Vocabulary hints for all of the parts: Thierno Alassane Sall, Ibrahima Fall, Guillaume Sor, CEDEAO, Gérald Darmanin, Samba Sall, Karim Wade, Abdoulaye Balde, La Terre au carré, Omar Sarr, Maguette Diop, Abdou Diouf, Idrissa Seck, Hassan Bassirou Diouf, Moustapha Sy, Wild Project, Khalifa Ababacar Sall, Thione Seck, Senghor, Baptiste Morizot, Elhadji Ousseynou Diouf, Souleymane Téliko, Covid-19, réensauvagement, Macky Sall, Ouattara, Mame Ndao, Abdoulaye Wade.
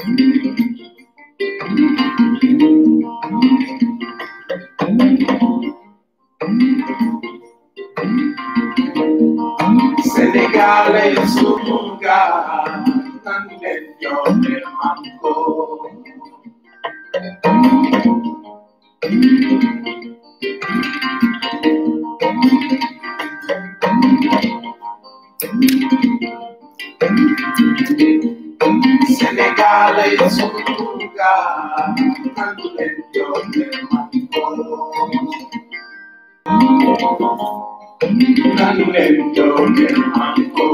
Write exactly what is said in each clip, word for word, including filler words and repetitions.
Sénégal est sunu gaal, nan leen yombal manko. Sénégal est sunu gaal, nan leen yombal manko. Nanu leen yombal manko.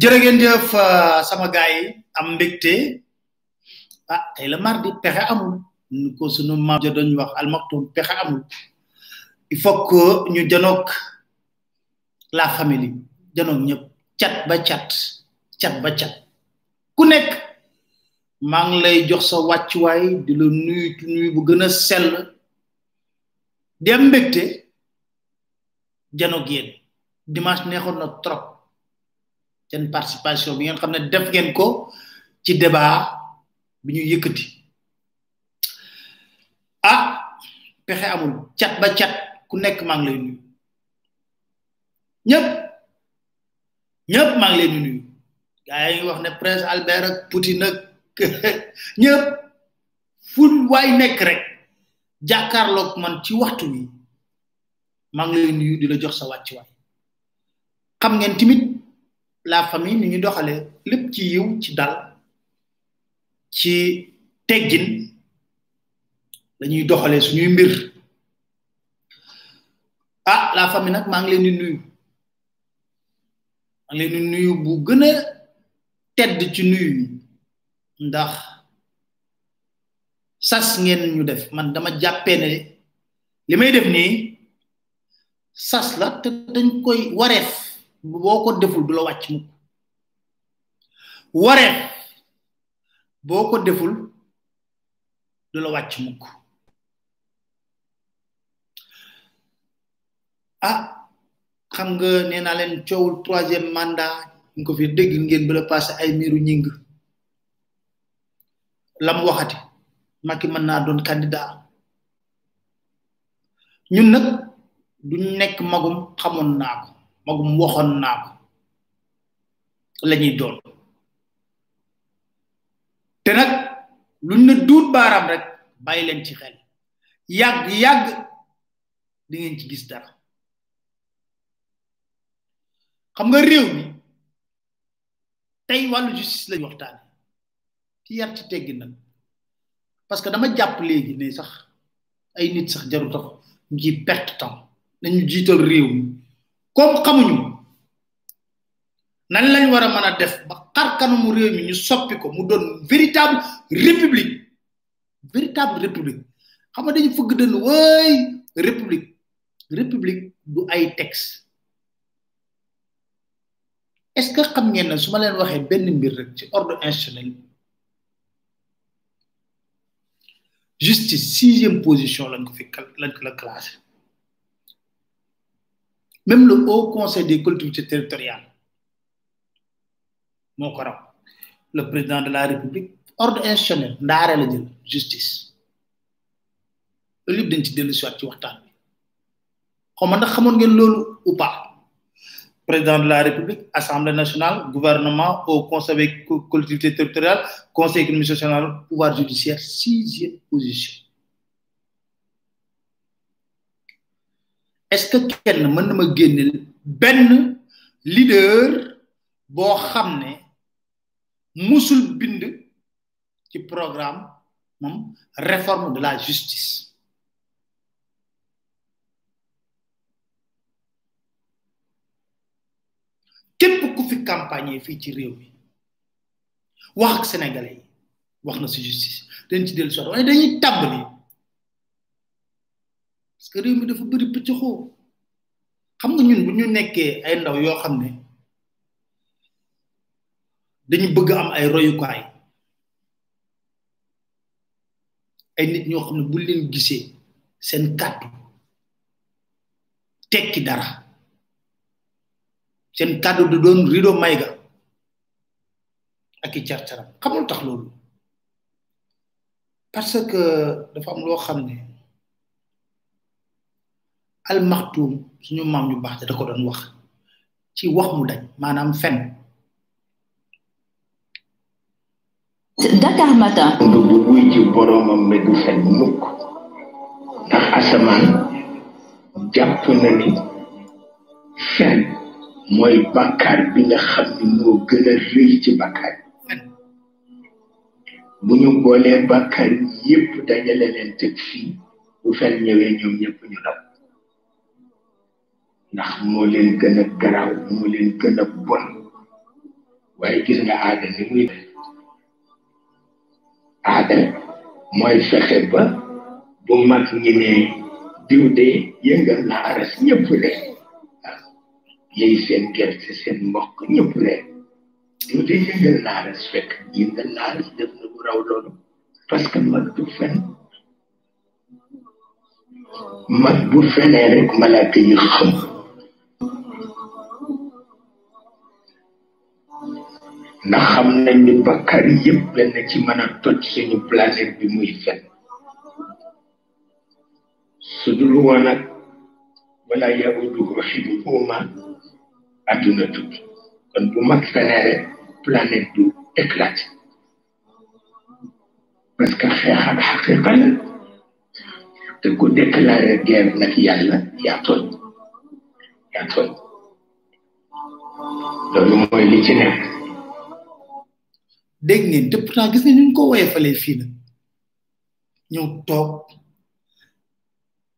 jërëjëf sama gaay am mbégte ah tey la mardi pexe amul ñu ko sunu maam ja doon wax al maktoum pexe amul il faut que ñu janook la famille janook ñep chat ba chat chat ba chat ku nek ma ngi lay jox sa waccu way di la nuyu nuyu bu gëna sel di am mbégte janook yeen dimanche neexon na trop ten participation bi ngeen xamne def ngeen ko ci débat bi ñu yëkëti ah pexé amul chat ba chat ku nek mang lay nuyu ñep ñep mang lay nuyu gaay yi wax ne prince albert ak poutine ak ñep ful way nek rek jakarlo ak man ci waxtu wi mang lay nuyu di la jox sa waccu way xam ngeen timit la famille ni ñu doxale lepp ci yiw ci dal ci teggin lañuy doxale suñuy mbir ah la famille nak ma ngi leen di nuyu ma ngi leen di nuyu bu gëna tedd ci nuyu ndax sas ngeen ñu def man dama jappé né limay def ni sas la té dañ koy wareef boko deful du la wacc mukk waré boko deful du la wacc mukk ah xam nga néna len ciowul troisième mandat ngiko fi dégg ngeen bëla passé ay miru ñing lam waxati Macky man na doon candidat ñun nak duñ nek magum xamone nako magum waxon nako lañuy doon té nak luñ na dout baram rek bayi len ci xel yag yag di ngeen ci gis dara xam nga rew mi tay walu justice lañ waxtaan ci yar ci teggi nak parce que dama japp légui né sax ay nit sax jaru tax ngi perte temps nañu jital rew mi comme xamuñu nan lañ wara mëna def ba xarkanu mu réew mi ñu soppi ko mu doon véritable république véritable république xam nga dañu fëgg dënn way république république du ay texte est-ce que xam ngeen na suma leen waxé benn mbir rek ci ordre institutionnel justice sixième position lañ ko fi lañ ko la classé Même le Haut Conseil des collectivités territoriales, le président de la République, ordre institutionnel, n'a rien à dire, justice. Le livre d'un petit déluge à Tiwatan. Comment est-ce ou pas? Président de la République, Assemblée nationale, gouvernement, Haut Conseil des collectivités territoriales, Conseil économique, social, pouvoir judiciaire, sixième position. Est-ce que quelqu'un peut me gagner ben leader bo xamné musul bind ci programme mom réforme de la justice képp ku fi campagne fi ci réew mi wax ak sénégalais wax na ci justice dañ ci delu soor way dañuy tabali. Parce que réew mi dafa bari petit xoo xam nga ñun bu ñu nekké ay ndaw yo xamné dañu bëgg am ay royukaay ay nit ñoo xamné bu leen gisé sen kaddu tekki dara sen kaddu du doon rido mayga ak ci ciartaram xamul tax loolu parce que dafa am lo xamné al maktoum suñu mam yu bax da ko don wax ci wax mu dañ manam fen Dakar matin do buuy ci boromam me du fen mukk ndax asaman japp na ni fen moy bakkar bi nga xamni mo gëna reuy ci bakkar buñu bolé bakkar yépp dañale len tek fi bu fen ñëwé ñom ñepp ñu daw ndax mo leen gëna graw mo leen gëna bon waye gis nga aada ni muy aada moy fexé ba bu mak ñi né diw dé yëngal la aras ñepp lé yey seen kër ci seen mbokk ñepp lé diw dé yëngal la aras fekk yëngal la aras def na bu raw loolu parce que mak du fen mak bu fené rek malaka yi xam na xam nañ ni bakkar yépp benn ci mëna toj suñu planète bi muy fen sudul wona wala yaudu hibuma aduna tut kon bu mak fenere planète du éclate parce que xéxal haqiqan te ko déclarer guerre nak yalla ya toj ya toj lolu moy li ci nek dégg ngeen te pourtant gis ngeen ñu ko woyé falé fi na ñew tok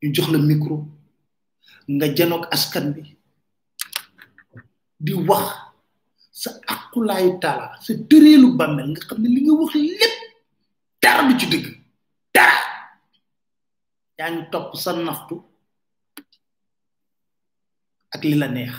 ñu jox le micro nga janok askan bi di wax sa akulay taala sa térélu bammel nga xamné li nga wax lépp dara du ci dëgg dara yañ top sa naftu ak li la neex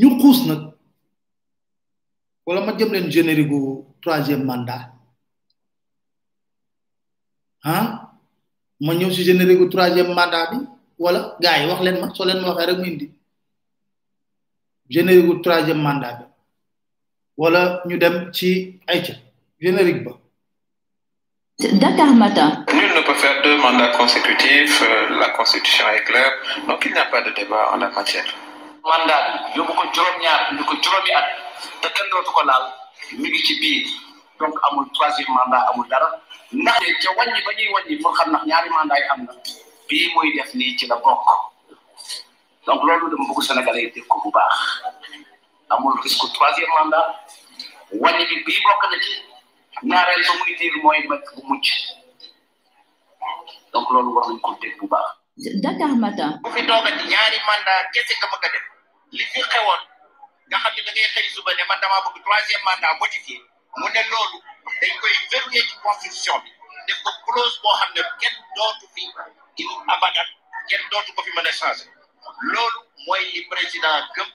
ñu xous nak wala ma jëm len générique gu troisième mandat hein ma ñew ci générique gu troisième mandat bi wala gaay wax len ma so len waxe rek mu indi générique gu troisième mandat bi wala ñu dem ci ay ci générique ba Dakar matin. Nul ne peut faire deux mandats consécutifs, la constitution est claire, donc il n'y a pas de débat en la matière. Mandat yo ko juroom ñaar lu ko juroomi at te kenn dootu ko laal mi ngi ci biir donc amul troisième mandat amul dara ndax ci wañi bañuy wañi fo xam nak ñaari mandat yi am na bi moy def ni ci la bokk donc loolu dama bëgg sénégalais def ko bu baax amul risque troisième mandat wañi bi bi bokk na ci ñaareel ba muy diir mooy mag bu mucc donc loolu war nañ ko teg bu baax. Dakar Matin. bu fi toogati ñaari mandat kese nga bëgg a def li fi xewoon nga xam ne da ngay xëy suba ne man damaa bëgg troisième mandat modifié mu ne loolu dañ koy verrouiller ci constitution bi def ko clause boo xam ne kenn dootu fi in abadan kenn dootu ko fi mën a changer loolu mooy li président gëm.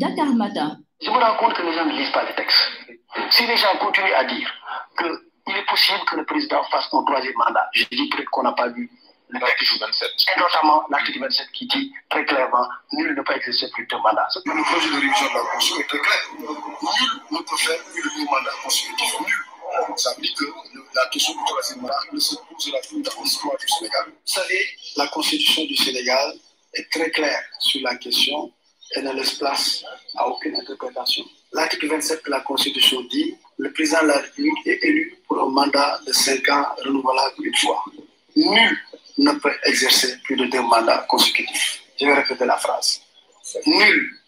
Dakar Matin. Je me rends compte que les gens ne lisent pas les textes. Si les gens continuent à dire qu'il est possible que le président fasse son troisième mandat, je dis peut-être qu'on n'a pas lu l'article vingt-sept. Et notamment l'article vingt-sept qui dit très clairement nul ne peut exercer plus de mandat. Le projet de révision de la Constitution est très clair. Nul ne peut faire plus de mandat constitutif. Nul. Ça veut dire que la question du troisième mandat ne se pose la fin de la Constitution du Sénégal. Vous savez, la Constitution du Sénégal est très claire sur la question. Elle ne laisse place à aucune interprétation. L'article vingt-sept de la Constitution dit « Le président de la République est élu pour un mandat de cinq ans renouvelable une fois. Nul ne peut exercer plus de deux mandats consécutifs. » Je vais répéter la phrase. « Nul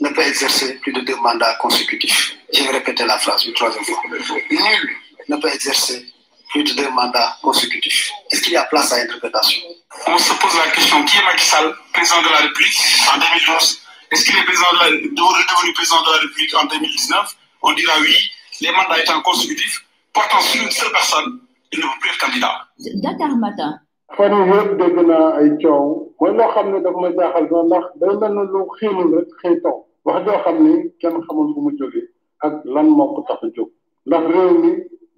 ne peut exercer plus de deux mandats consécutifs. » Je vais répéter la phrase une troisième fois. « Nul ne peut exercer plus de deux mandats consécutifs. » Est-ce qu'il y a place à interprétation? On se pose la question, qui est Macky Sall, président de la République en deux mille douze? Est-ce qu'il est devenu président de la République en deux mille dix-neuf? On dira oui, les mandats étant consécutifs, portant sur une seule personne, il ne peut plus être candidat. Dakar Matin. Fan yu yëpp dégg naa ay coow mooy loo xam ne daf ma jaaxal na ndax day mel ne lu xiinu la xëy taw wax joo xam ni kenn xamul fu mu jógee ak lan moo ko tax a jóg ndax réew mi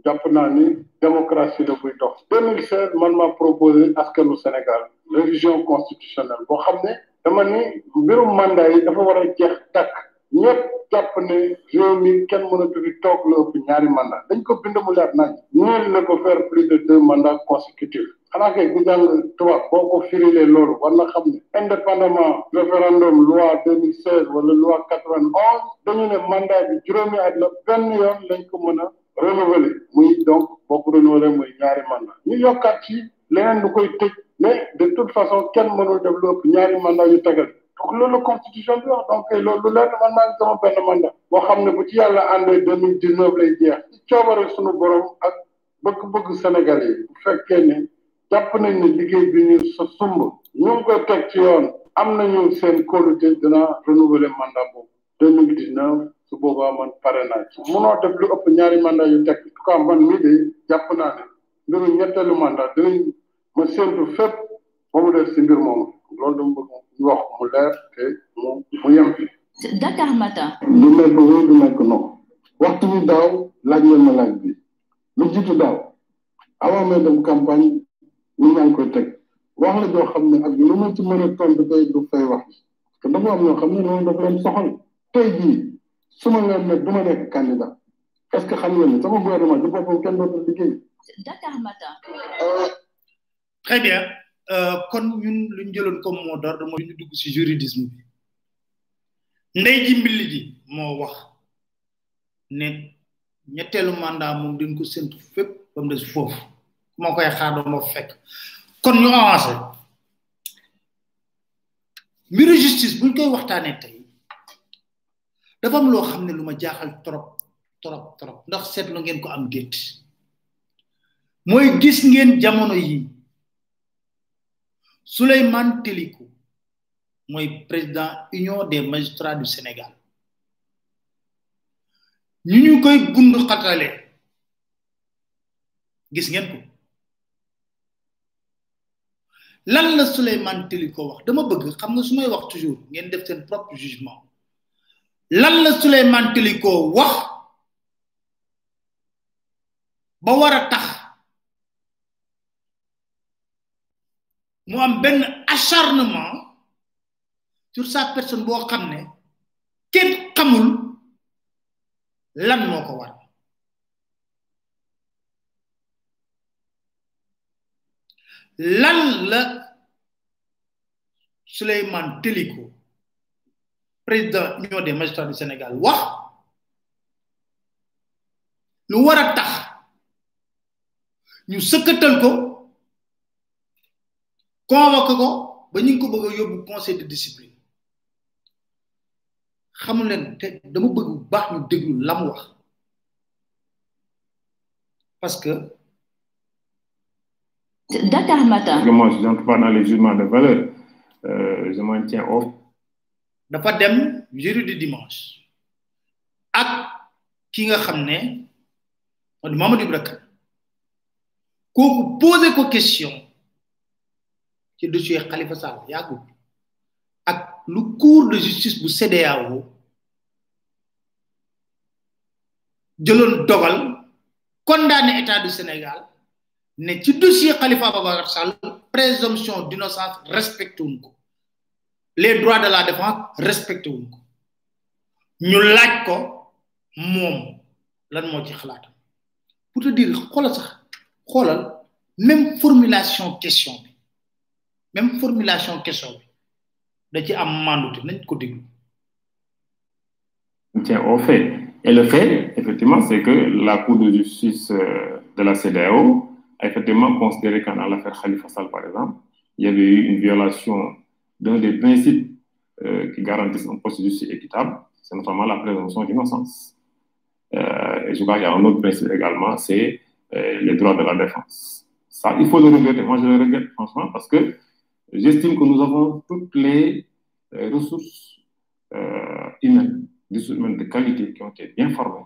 jàpp naa ni démocratie la buy dox. deux mille seize man maa proposé askanu Sénégal révision constitutionnelle boo xam ne dama ni mbirum mandat yi dafa war a jeex tàkk ñëpp jàpp ne réew mi kenn mënatu fi toog la ëpp ñaari mandat dañ ko bind mu leer nañ nul ne peut faire plus de deux mandats consécutifs xanaa kay ku jàng tubaab boo ko firilee loolu war na xam ne indépendamment référendum loi deux mille seize wala loi quatre-vingt-onze dañu ne mandat bi juróomi at la benn yoon lañ ko mën a renouveler muy donc boo ko renouveler muy ñaari mandat ñu yokkaat ci leneen lu koy tëj. Mais de toute façon, quel mono développe ñaari mandat yu tagal donc loolu constitution bi wax donc loolu leer na man maa ngi sama benn mandat boo xam ne bu ci yàlla àndee deux mille dix neuf lay jeex ci coobare suñu borom ak bëgg-bëgg Sénégalais yi bu fekkee ne jàpp nañ ne liggéey bi ñu sa sumb ñu ngi koy teg ci yoon am nañu seen kóolute dina renouveler mandat boobu deux mille dix neuf su boobaa man pare naa ci munoo def lu ëpp ñaari mandat yu teg en tout cas man mii de jàpp naa ne mbiru ñetteelu mandat dinañ ma séntu fépp ba mu def si mbir moomu loolu dama bëgg ñu wax mu leer te mu mu yem fi. Dakar Matin. du nekk wéy du nekk non waxtu bi daaw laaj ngeen ma laaj bi lu jiitu daaw avant may dem campagne ñu ñaa ngi koy teg wax la joo xam ne ak lu ma ci mën a tontu tey du fay wax te dafa am ñoo xam ne noonu dafa leen soxal tey jii su ma leen ne du ma nekk candidat est-ce que xam ngeen ne sama gouvernement di boppam kenn dootul liggéey. Dakar Matin. Très bien. Kon ñun luñ jëloon comme mot d'ordre mooy ñu dugg ci juridisme bi ndey ji mbilli ji moo wax ne ñetteelu mandat moom dañ ko séntu fépp ba mu des foofu moo koy xaar doo moo fekk kon ñu avancé mbiru justice buñ koy waxtaanee tey dafa am loo xam ne lu ma jaaxal trop trop trop ndax seetlu ngeen ko am gétt mooy gis ngeen jamono yi Souleymane Téliko mooy président union des magistrats du Sénégal ñu ñu koy gund xatale gis ngeen ko lan la Souleymane Téliko wax dama bëgg xam nga su may wax toujours ngeen def seen propre jugement lan la Souleymane Téliko wax ba war a tax mu am benn acharnement sur sa personne boo xam ne kenn xamul lan moo ko war lan la Souleymane Téliko président union des magistrats du Sénégal wax lu war a tax ñu sëkkatal ko convoqué ko ba ñu ngi ko bëgg a yóbbu conseil de discipline xamu leen te dama bëgg bu baax ñu déglu lam wax Parce que... Dakar Matin. Moi, je n'entre pas dans les jugements de valeur. Euh, je m'en tiens off. Dafa dem jury du dimanche. Ak ki nga xamné on Mamadou Ibrahima. Ko poser ko question ci dossier Khalifa Sall yaako ak le cours de justice bu CEDEAO jëlone dogal condamné état du Sénégal né ci dossier Khalifa Sall présomption d'innocence respectons ko. Les droits de la défense respectent. Nous l'avons mom lan pour te dire même formulation question même formulation question da ci am mandouté nañ ko déglu au fait et le fait effectivement c'est que la cour de justice de la CEDEAO a effectivement considéré qu'en l'affaire Khalifa Sall par exemple il y avait eu une violation d'un des principes euh, qui garantissent un processus équitable, c'est notamment la présomption d'innocence. Euh, et je crois qu'il y a un autre principe également, c'est euh, les droits de la défense. Ça, il faut le regretter. Moi, je le regrette franchement parce que j'estime que nous avons toutes les euh, ressources euh, humaines, des ressources humaines de qualité qui ont été bien formées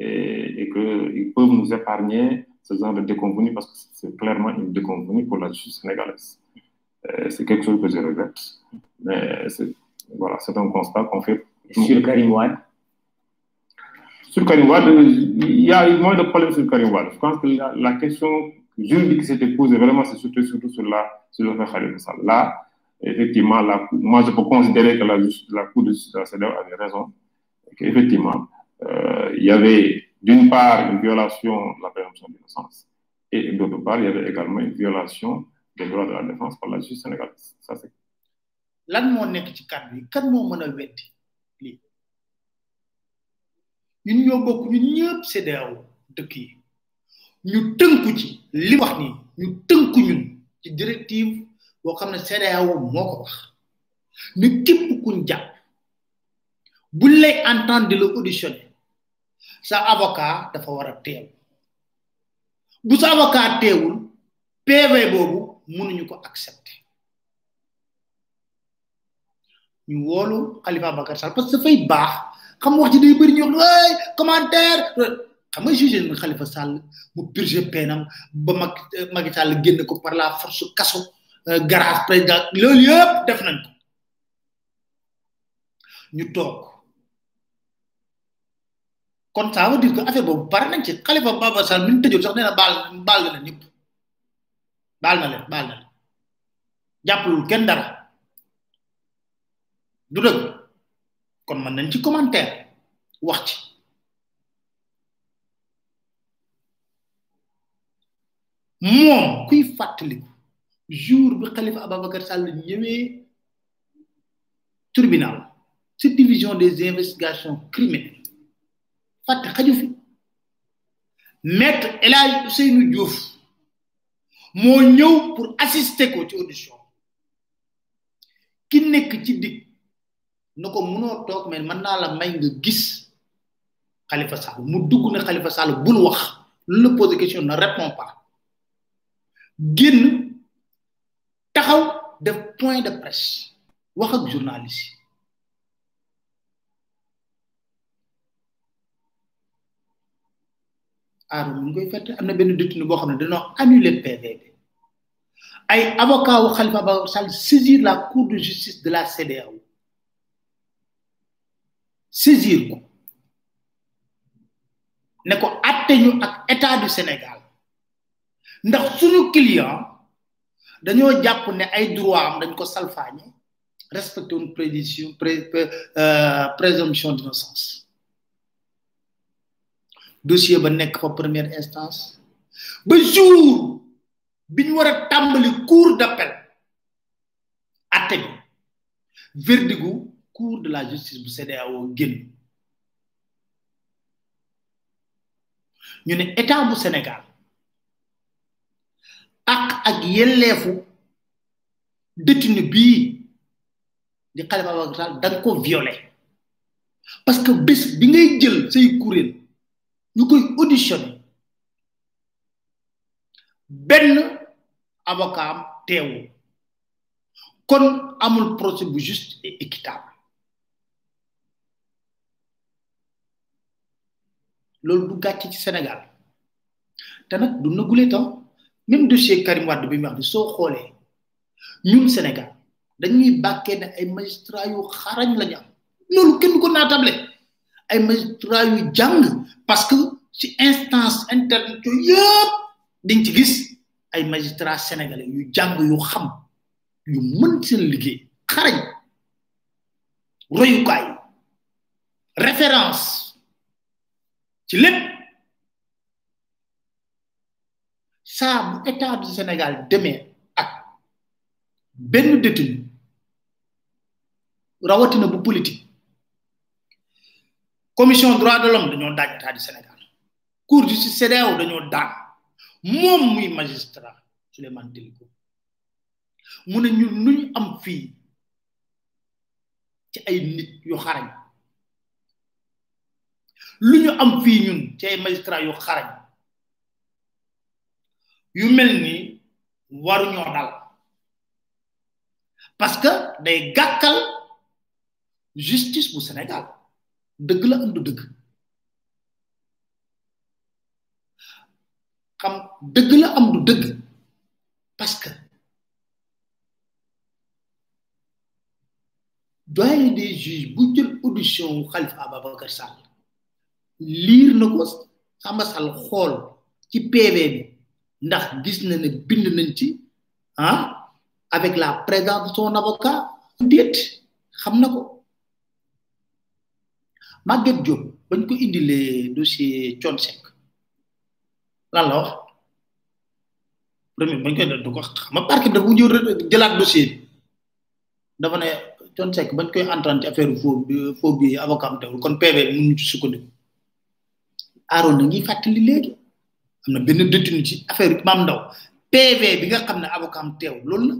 et, et qu'ils peuvent nous épargner ce genre de déconvenue parce que c'est clairement une déconvenue pour la justice sénégalaise. Euh, c'est quelque chose que je regrette. Mais c'est voilà, un constat qu'on fait. Sur Karim Wade Sur Karim Wade, il y a eu moins de problèmes sur Karim Wade. Je pense que la, la question juridique qui s'était posée, vraiment, c'est surtout, surtout sur la sur l'affaire Khalifa Sall. Là, effectivement, la, moi, je peux considérer que la, la Cour de justice de la CEDEAO avait raison. Effectivement, euh, il y avait d'une part une violation de la présomption d'innocence et d'autre part, il y avait également une violation des droits de la défense par la justice sénégalaise. Ça c'est. Lan mo nek ci cadre yi kan mo meuna wéddi li ñun ñoo bokku ñun ñëpp CEDEAO dëkk yi ñu tënku ci li wax ni ñu tënku ñun ci directive bo xamné CEDEAO moko wax ni képp kuñ japp bu lay entendre le auditionner sa avocat dafa wara téw bu sa avocat téwul P V bobu mënuñu ko accepter ñu wolu Khalifa Bakar Sall parce que fay bax xam wax ci day bari ñu way commentaire xam nga jugé Khalifa Sall mu purger penam ba Macky Sall génn ko par la force kasso grâce président lool yépp def nañ ko ñu tok kon ça veut dire que affaire bobu par nañ ci Khalifa Bakar Sall min tejul sax néna bal bal na ñepp bal na len bal na jappul ken dara du deug kon man nañ ci commentaire wax ci mom kuy fatali jour bi Khalifa Ababacar Sall ñëwé tribunal cette division des investigations criminelles fat xaju fi maître Elhadji Ousseynou Diouf moo ñëw pour assister ko ci audition ki nekk ci dig nako mënoo toog mais mën naa la may nga gis Khalifa Sall mu dugg na Khalifa Sall bul wax le pose question ne répond pas génn taxaw def point de presse wax ak journaliste aru mu ngoy fete amna ben détenu bo xamné dañu annuler P V B ay avocat wu Khalifa Bakar Sall saisir la cour de justice de la CEDEAO saisir ko né ko atté ñu ak état du Sénégal ndax suñu client dañu japp né ay droit am dañ ko salfañé respecter une présomption euh présomption d'innocence dossier ba nek fa première instance ba jour biñ wara tambali cour d'appel atté verdict cour de la justice bu CEDEAO genn ñu né état bu Sénégal ak ak yellefu détenu bi di Khalifa Bakar Sall dang ko violer parce que bes bi ngay jël say courriel nous auditionner benn avocat am teewul kon amul procès bu juste et équitable loolu du gàcce ci Sénégal te nag du nagule tam même dossier Karim Wade bi mu wax bi soo xoolee ñun Sénégal dañuy bàkkee ne ay magistrat yu xarañ lañu am loolu kenn ko naatable ay magistrat yu jàng parce que ci instance interne yëpp dañ ci gis ay magistrats sénégalais yu jàng yu xam yu mën seen liggéey xarañ royukaay référence ci lépp saa bu état du Sénégal demee ak benn détenu rawatina bu politique commission droits de l'homme dañoo daan état du Sénégal cour de justice CEDEAO dañoo daan moom muy magistrat Souleymane Téliko mu ne ñun nuñ am fii ci ay nit yu xarañ lu ñu am fii ñun ci ay magistrat yu xarañ yu mel ni waruñoo dal parce que day gàkkal justice bu Sénégal dëgg la am du dëgg xam dëgg la am du dëgg parce que doyen des juges bu jël audition Khalifa Ababacar Sall lire na ko Samba Sall xool ci P V bi ndax gis na ne bind nañ ci ah avec la présence de son avocat déet xam na ko Maguette Diop bañ ko indilee dossier Thione Seck lan la wax premier bañ koy du ko xam nga parquet dafa ñëw jëlaat dossier bi dafa ne Thione Seck bañ koy entendre ci affaire faux faux bi avocat am teewul kon P V mënuñu ci sukkandiku aaroon na ngi fàttali léegi am na benn détenu ci affaire Mame Ndao P V bi nga xam ne avocat am teew loolu la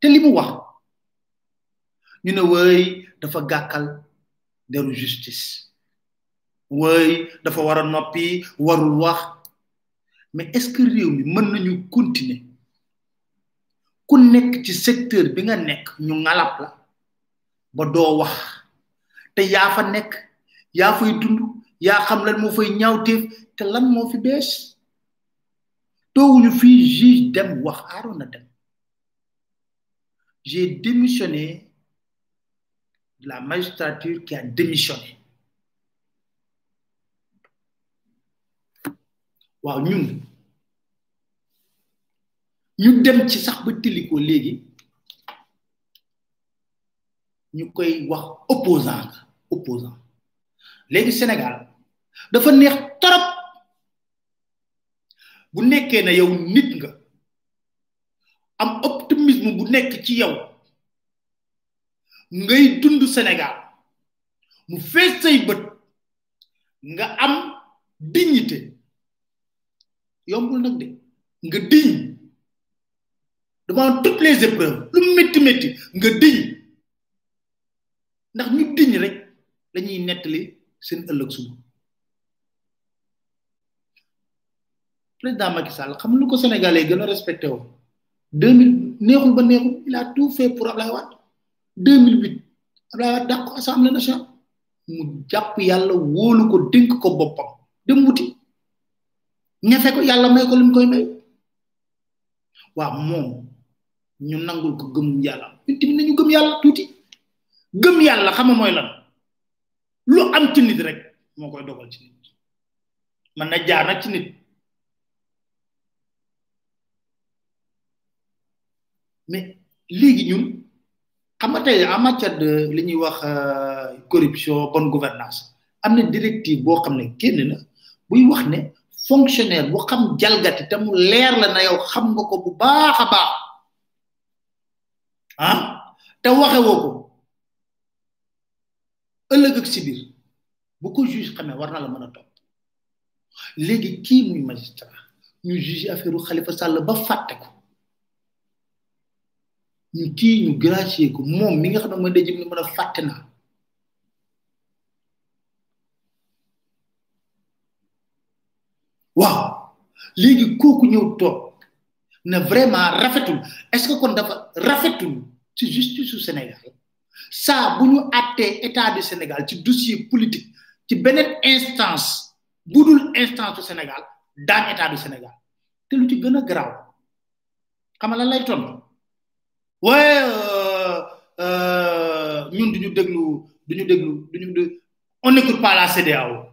te li mu wax ñu ne wëy dafa gàkkal deru justice wëy dafa war a noppi warul wax. Mais est-ce que réew mi mën nañu continuer ku nekk ci secteur bi nga nekk ñu ngalap la ba doo wax te yaa fa nekk yaa fay dund yaa xam lan moo fay ñaawteef te lan moo fi bees toowuñu fii juge dem wax aaroon na dem j'ai démissionné de la magistrature qui a démissionné. waaw ñun ñu dem ci sax ba Téliko léegi ñu koy wax opposant opposant léegi Sénégal dafa neex torop bu nekkee na yow nit nga am optimisme bu nekk ci yow ngay dund Sénégal mu fees say bët nga am dignité yombul nak de nga digne devant toutes les épreuves lu metti metti nga digne ndax ñu digne rek lañuy nettali seen ëllëg suba président Macky Sall xam lu ko sénégalais gëna respecté woon deux mille neexul ba neexul il a tout fait pour Abdoulaye Wade deux mille huit Abdoulaye Wade dàq ko assemblée nationale mu jàpp yàlla wóolu ko dénk ko boppam dem wuti ñafé ko yalla may ko lim koy may wa mom ñu nangul ko gëm yalla ultime nañu gëm yalla tuti gëm yalla xam moy lan lu am ci nit rek mo koy dogal ci nit man na jaar nak ci nit mais légui ñun xam tay en matière de li ñuy wax corruption bonne gouvernance amna directive bo xamné kenn na buy wax né fonctionnaire bu xam jalgati te mu leer la na yow xam nga ko bu baax a baax ah te waxe woo ko ëllëg ak si biir bu ko juge xamee war na la mën a topp léegi kii muy magistrat ñu juge affaire Khalifa Sall ba fàtte ko ñu kii ñu gracier ko moom mi nga xam ne mooy dajib ni mën a fàtte naa waaw légui koku ñew tok ne vraiment rafetul est-ce que kon dafa rafetul ci justice au Sénégal ça bu ñu atté état du Sénégal ci dossier politique ci benen instance budul instance au Sénégal dans état du Sénégal té lu ci gëna graw xam la lay ton ouais euh euh ñun duñu déglu duñu déglu duñu on n'écoute pas la CEDEAO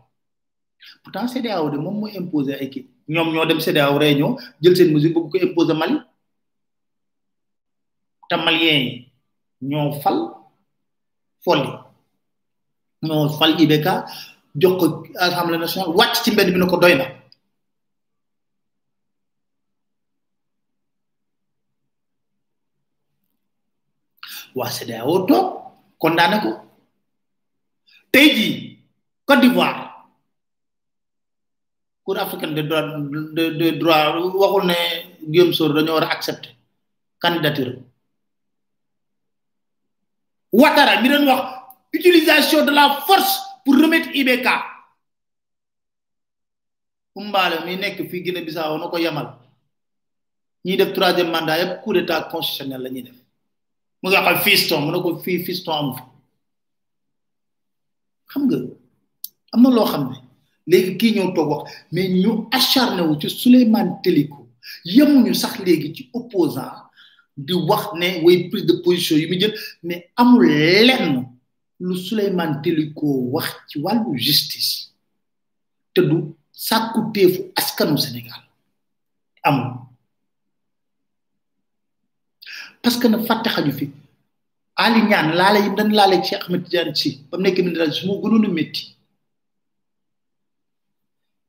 pourtant CEDEAO de mom mo imposer ay ki ñom ñoo dem CEDEAO réunion jël seen musique bëgg ko imposer Mali ta malien ñoo fal folli ñoo fal I B K jox ko assemblée nationale wacc ci mbedd bi nako doyna wa CEDEAO to condamné ko tay ji Côte d'Ivoire Cour africaine de droit de, de droit waxul né Guillaume Sor dañu wara accepter candidature Ouattara mi doon wax utilisation de la force pour remettre I B K Oumbale mi nek fi Guinée Bissau nako yamal ñi def troisième mandat yépp coup d'état constitutionnel lañuy def mu nga xam fiston mu nako fi fiston am xam nga amna lo xamné légui ki ñew tok wax mais ñu acharné wu ci Souleymane Téliko yëm ñu sax légui ci opposant di wax né way prise de position yu mi jël mais amul lenn lu Souleymane Téliko wax ci walu justice té du sakutéfu askanu Sénégal amul parce que na faté xaju fi ali ñaan la lay dañ la lay Cheikh Ahmed Tidiane ci bam nekk min dal mo gënonu metti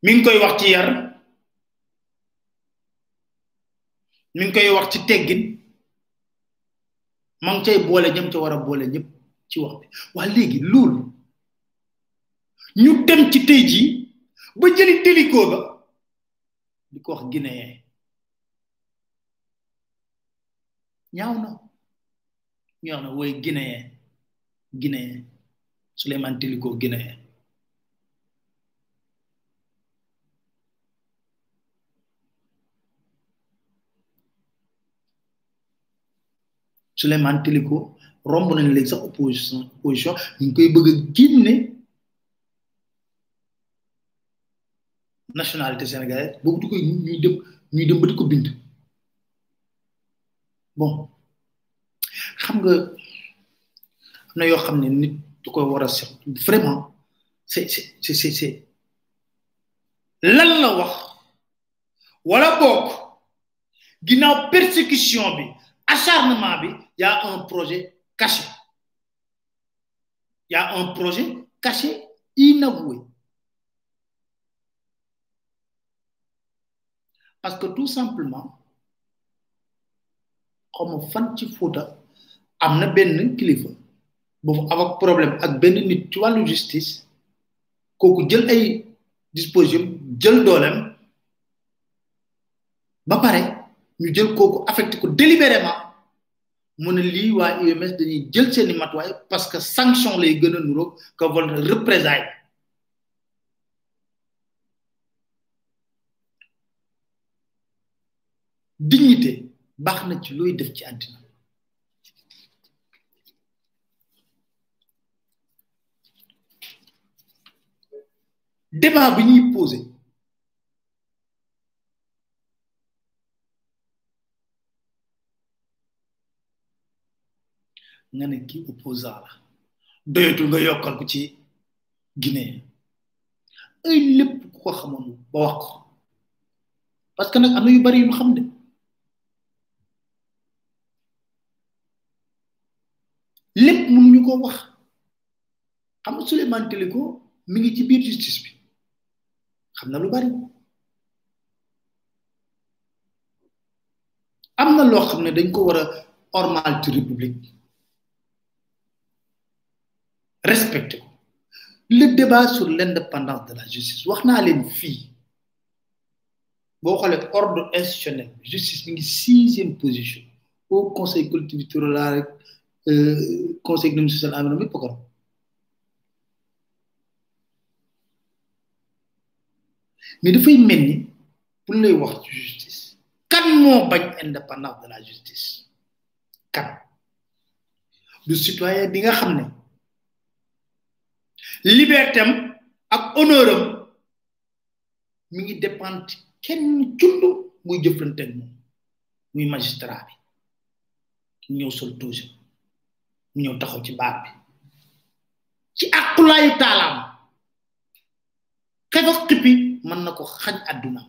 mi ngi koy wax ci yar mi ngi koy wax ci teggin mang tay boole ñam ci wara boole ñep ci wax bi wa légui lool ñu dem ci tay ji ba jëli Téliko ba diko wax guinéen ñaaw na ñaaw na way guinéen guinéen Souleymane Téliko guinéen Souleymane Téliko romb nañ légui sax opposition opposition ñu koy bëgg guiné nationalité sénégalaise bobu dukoy ñuy dem ñuy dem ba diko bind bon xam nga amna yo xamné nit dukoy wara sét vraiment c'est c'est c'est c'est lan la wax wala bok ginaaw persécution bi acharnement bi il y a un projet caché il y a un projet caché inavoué parce que tout simplement comme fan ci fouta amna ben kilifa bofu avec problème ak ben nit ci walu justice koku jël ay disposition jël dolem ba paré ñu jël koku affecté ko délibérément mu ne li wa U M S dañuy jël seen matwaay parce que sanction lay gëna nuro que vol représailles dignité baxna ci loy def ci adina débat bi ñuy poser nga ne ki opposant la doyatul nga yokkal ko ci Guinée ay lepp ko xamone ba wax ko parce que nak amna yu bari yu xam de lepp mu ñu ko wax xam Souleymane Téliko mi ngi ci biir justice bi xamna lu bari amna lo xamne dañ ko wara normal ci république respecte le débat sur l'indépendance de la justice waxna len fi bo xolé ordre institutionnel justice mi ngi sixième position au conseil collectivité rural euh conseil économique social environnement mi pokor mais da fay melni pour lay wax ci justice Quand mon bagne indépendance de la justice, quand le citoyen bi nga xamné liberté ak honneur mi ngi dépend kenn jullu muy jëflante ak mom muy magistrat bi ñew sol touche ñew taxaw ci baat bi ci akulay talam xéf ak tipi man nako xagn aduna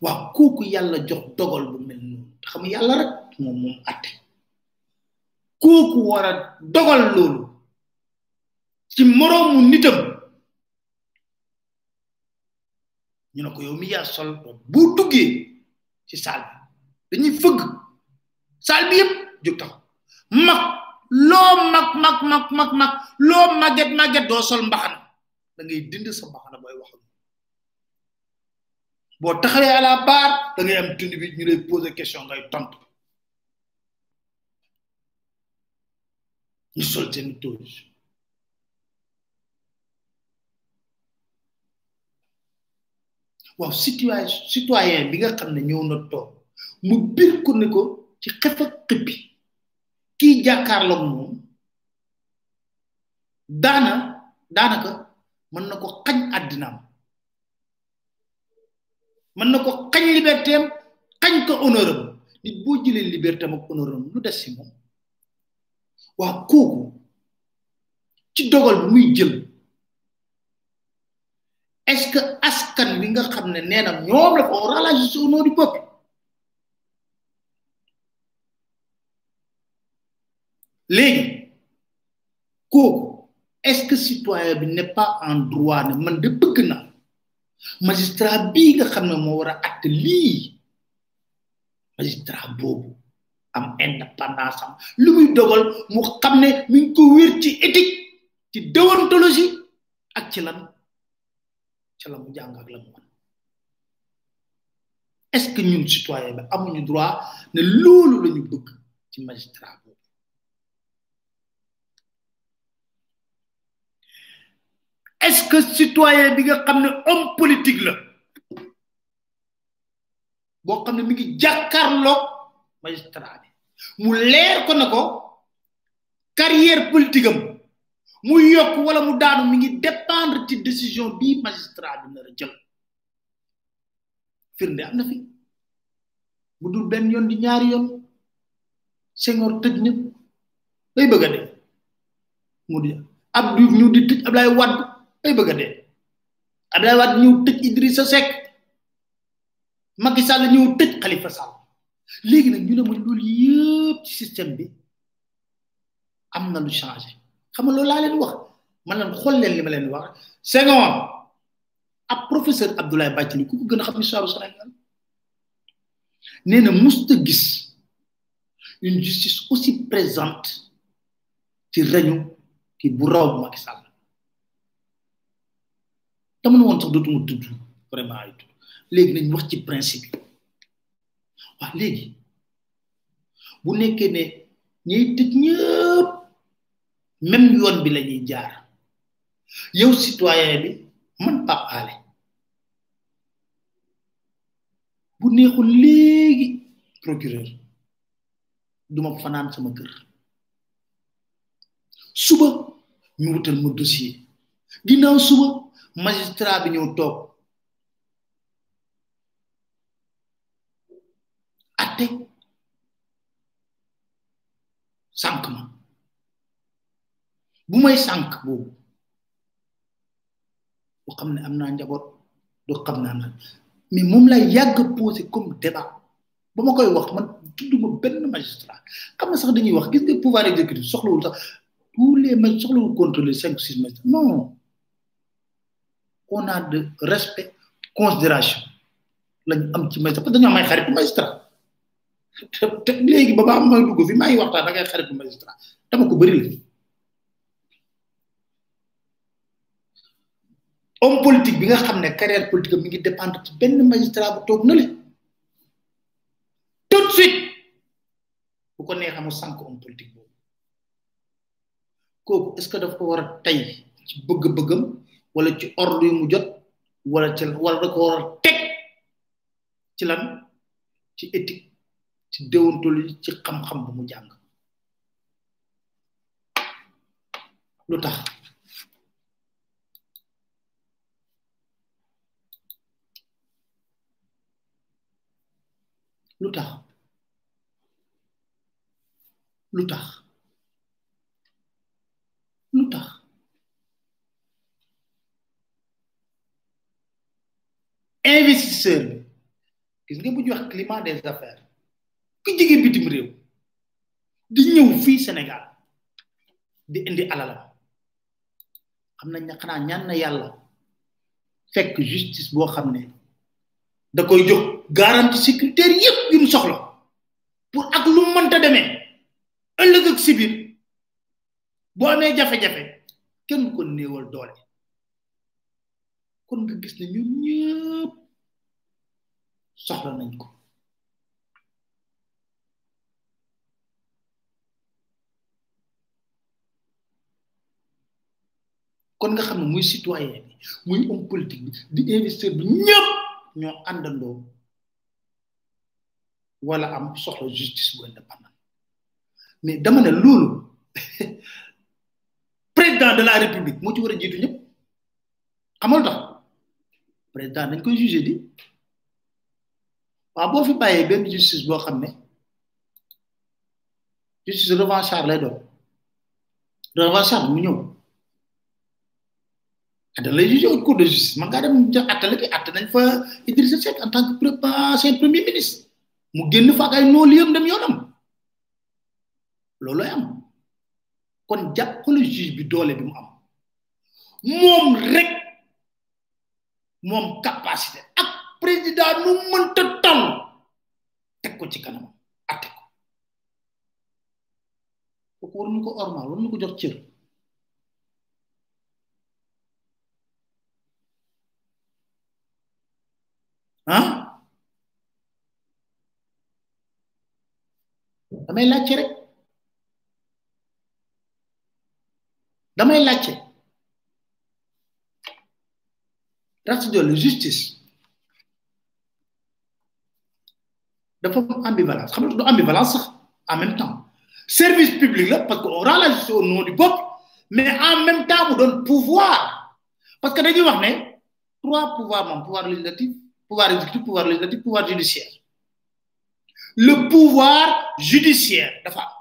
wa koku yalla jox dogol bu mel non xam yalla rek mom mom até koku wara dogol lolu ci moromu nitam ñu nako yow mi ya sol bu duggé ci salle dañuy feug salle bi yeb juk tax mak lo mak mak mak mak mak lo maget maget do sol mbaxana da ngay dind sa mbaxana boy wax bo taxale à la barre da ngay am tund bi ñu lay poser question ngay tontu ñu sol seen touche waaw citoyen citoyen bi nga xamné ñew na tok mu bir ko ne ko ci xef ak xebi ki jakarlo mom dana danaka man nako xagn adinam man nako xagn liberté xagn ko honorable nit bo jëlé liberté ak honorable lu dess ci mom wa koku ci dogol bu muy jël est-ce que askan bi nga xamné nénam ñom la ko relâche au nom du peuple légui ko est-ce que citoyen bi n'est pas en droit né man de bëgg na magistrat bi nga xamné mo wara acte li magistrat bobu am indépendance am lu muy dogol mu xamné mi ko wër ci éthique ci déontologie ak ci lan est-ce que nous citoyens avons le droit de l'oublier du magistrat? Est-ce que citoyen citoyens comme un homme politique là, bon comme nous qui jacarlo magistrat, nous l'air qu'on a carrière politique. Mu yok wala mu daanu mi ngi dépendre ci décision bi magistrat bi na jël firnde amna fi budul ben yon di ñaari yon Senghor tej ni day bëgg dé mu di Abdou ñu di tej Abdoulaye Wade day bëgg dé Abdoulaye Wade ñu tej Idrissa Seck Macky Sall ñu tej Khalifa Sall légui nak ñu la mo lool yépp ci système bi amna lu changer xam lo la len wax man lan xol len lima len wax second ab professeur Abdoulaye Balde ku ko gëna xam histoire du Sénégal néna musta gis une justice aussi présente ci régnu ki bu raw Macky Sall dama won sax dootuma tudd vraiment ay tudd légui nañ wax ci principe wax légui bu nekké né ñi tejj ñëpp même yon bi lañuy jaar yow citoyen bi man pas aller bu neexul légui procureur duma fanan sama kër suba ñu wutal mo dossier ginaaw suba magistrat bi ñew tok até sankuma bu may sank bobu bo xamné amna njabot do xamna nak mais mom la yag poser comme débat bama koy wax man tuduma ben magistrat xam sax dañuy wax gis nga pouvoir exécutif soxlawul sax tous les mêmes soxlawul contrôler cinq six mètres non on a de respect considération lañ am ci magistrat dañu may xarit magistrat té légui baba ma dugg fi may waxtaan da ngay xarit magistrat dama ko bari homme politique bi nga xamné carrière politique mi ngi dépendre ci ben magistrat bu tok nalé tout de suite bu ko né xamu sank homme politique bobu koku est ce que daf ko wara tay ci bëgg bëggam wala ci ordre yu mu jot wala ci wala da ko war a teg ci lan ci éthique ci déontologie ci xam-xam bu mu jàng lu tax lu tax lu tax lu tax investisseur bi gis nga bu ñu wax climat des affaires ku jege bitim réew di ñëw fii Sénégal di indi alalam xam nañ ne xanaa ñaan na yàlla fekk justice boo xam ne da koy jox garantie sécuritaire yëpp yu mu soxla pour ak lu mu mënta demee ëllëg ak si biir boo amee jafe-jafe kenn ko néewal doole kon nga gis ne ñun ñëpp soxla nañ ko kon nga xam ne muy citoyen bi muy homme politique bi di investisseur bi ñëpp ñoo àndandoo wala am soxla justice bu indépendant mais dama ne loolu président de la république moo ci war a jiitu ñëpp xamal tax président dañ koy jugé di waaw boo fi bàyyee benn justice boo xam ne justice revanchard lay doon revanchard mu ñëw dans les juges au cours de justice man nga dem attelé ki atté nañ fa Idrissa Seck en tant que ancien premier ministre mu génn fa ak ay non liam dem yoonam loolu lay am kon jàppale juge bi doole bi mu am moom rek moom capacité ak président nu mënta tal teg ko ci kanam atté ko kooku war ñu ko ormal war ñu ko jox cër ah damay laajte rek damay laajte rax de la justice dafa am ambivalence xam nga du ambivalence sax en même temps service public là parce que on rend la justice au nom du peuple mais en même temps mu donne pouvoir parce que dañuy wax ne trois pouvoirs moom pouvoir législatif pouvoir exécutif, pouvoir législatif, pouvoir judiciaire. Le pouvoir judiciaire, la femme.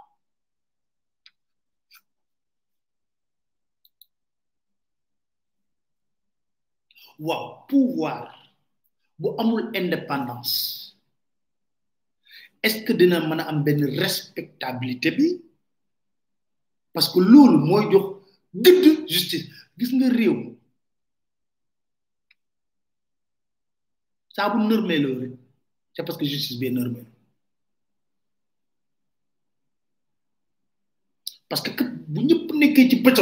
Wow, pouvoir. Bon, amul indépendance. Est-ce que dina mëna am ben respectabilité bi? Parce que loolu moy jox dëgg justice. Gis nga réew ça vous normez le c'est parce que justice bien normée parce que vous ne pouvez que tu peux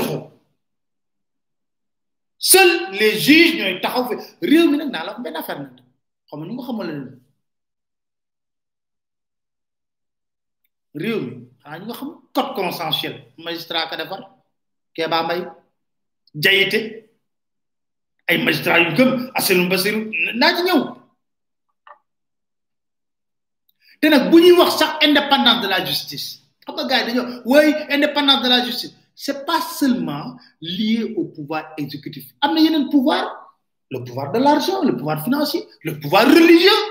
seuls les juges n'ont pas fait rien mais n'a pas bien affaire comme nous comme le rien à nous comme code consensuel magistrat qui d'abord qui a bâillé jaïté et magistrat une comme Hassan Bassirou n'a rien té nak buñuy wax sax indépendance de la justice xam nga gaay dañu way indépendance de la justice c'est pas seulement lié au pouvoir exécutif amna yenen pouvoir le pouvoir de l'argent le pouvoir financier le pouvoir religieux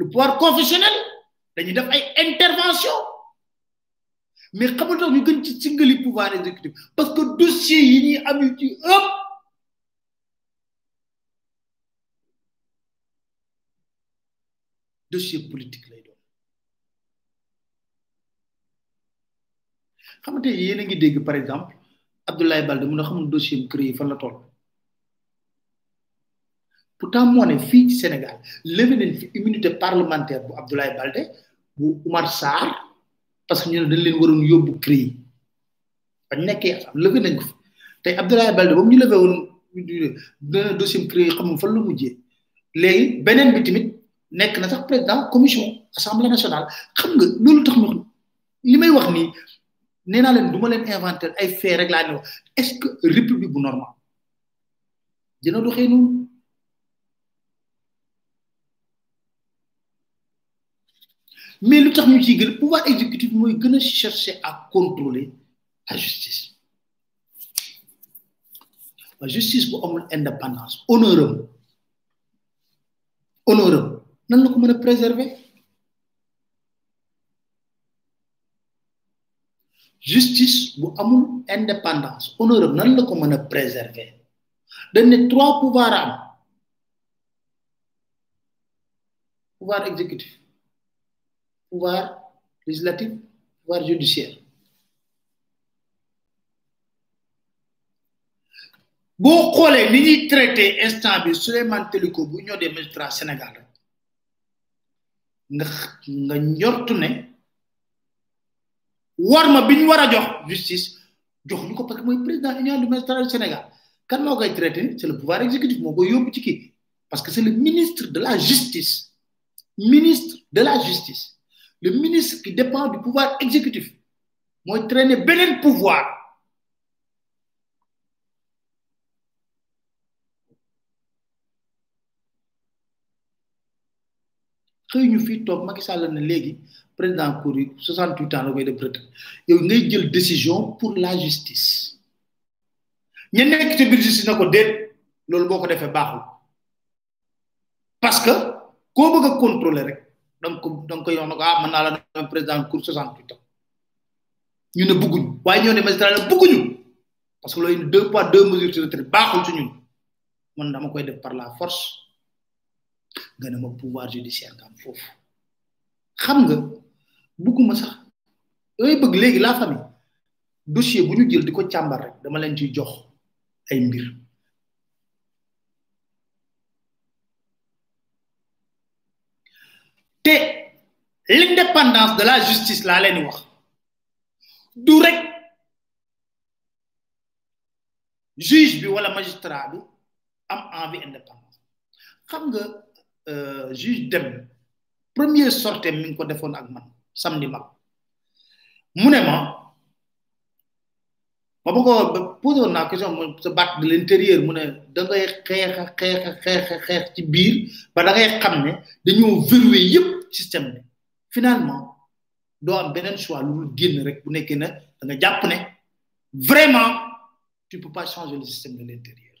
le pouvoir confessionnel dañuy def ay intervention mais xam nga ñu gën ci singali pouvoir exécutif parce que dossier yi ñi am ci ëpp dossier politique lay doon xamante yéen a ngi dégg par exemple Abdoulaye Balde mu ne xamul dossier mu créé fan la toll pourtant moo ne fii ci Sénégal levé nañ fi immunité parlementaire bu Abdoulaye Balde bu Omar Sarr parce que ñu ne dañ leen waroon yóbbu créé ba nekkee levé nañ ko fi tey Abdoulaye Balde ba mu ñu levé woon dana dossier mu créé xamul fan la mujjee léegi beneen bi tamit nekk na sax président commission assemblée nationale xam nga loolu tax ma li may wax nii néna len duma len inventer ay fait rek la est-ce que république bu normal dina doxé non Mais le pouvoir exécutif cherche à contrôler la justice. La justice pour l'indépendance, honorable. Honorable. Nous devons préserver. Justice pour l'indépendance, honorable. Nous devons préserver. Donner trois pouvoirs. Pouvoir exécutif, pouvoir législatif, pouvoir judiciaire. Beaucoup les lignes traitées instables sur les Téliko l'union des magistrats sénégalais. Nous avons tourné. Nous avons dit que justice. Nous avons dit que le président de l'union des magistrats du Sénégal. Quand nous avons traité, c'est le pouvoir exécutif. Parce que c'est le ministre de la justice. Ministre de la justice, le ministre qui dépend du pouvoir exécutif, moi traîner benen pouvoir. Xey ñu fi tok Macky Sall na légui président cour soixante-huit ans la koy de prêtre. Yow ngay jël décision pour la justice. Ñi nek ci bir justice nako deet lolou boko défé baxul. Parce que ko bëgg contrôler rek donc donc yow nako ah man na la dama président cour soixante-huit ans ñu ne bëgguñ waye ñoo ne magistrat la bëgguñ parce que loy deux poids deux mesures ci retrait baxul ci ñun man dama koy def par la force gëna ma pouvoir judiciaire gam fofu xam nga bëgguma sax ay bëgg légui la famille dossier bu ñu jël diko chambar rek dama leen ci jox ay mbir l'indépendance de la justice là les noirs du rek juge bi wala magistrat bi am envie indépendance xam nga euh juge dem premier sortie mi ngi ko defone ak man samedi mag munema ba ko poser na question mo se battre de l'intérieur mu ne da ngay xex xex xex xex ci biir ba da ngay xamné dañu verrouiller yépp système. Finalement, do am benen choix lu genn rek bu nekké na da nga japp né vraiment tu peux pas changer le système de l'intérieur.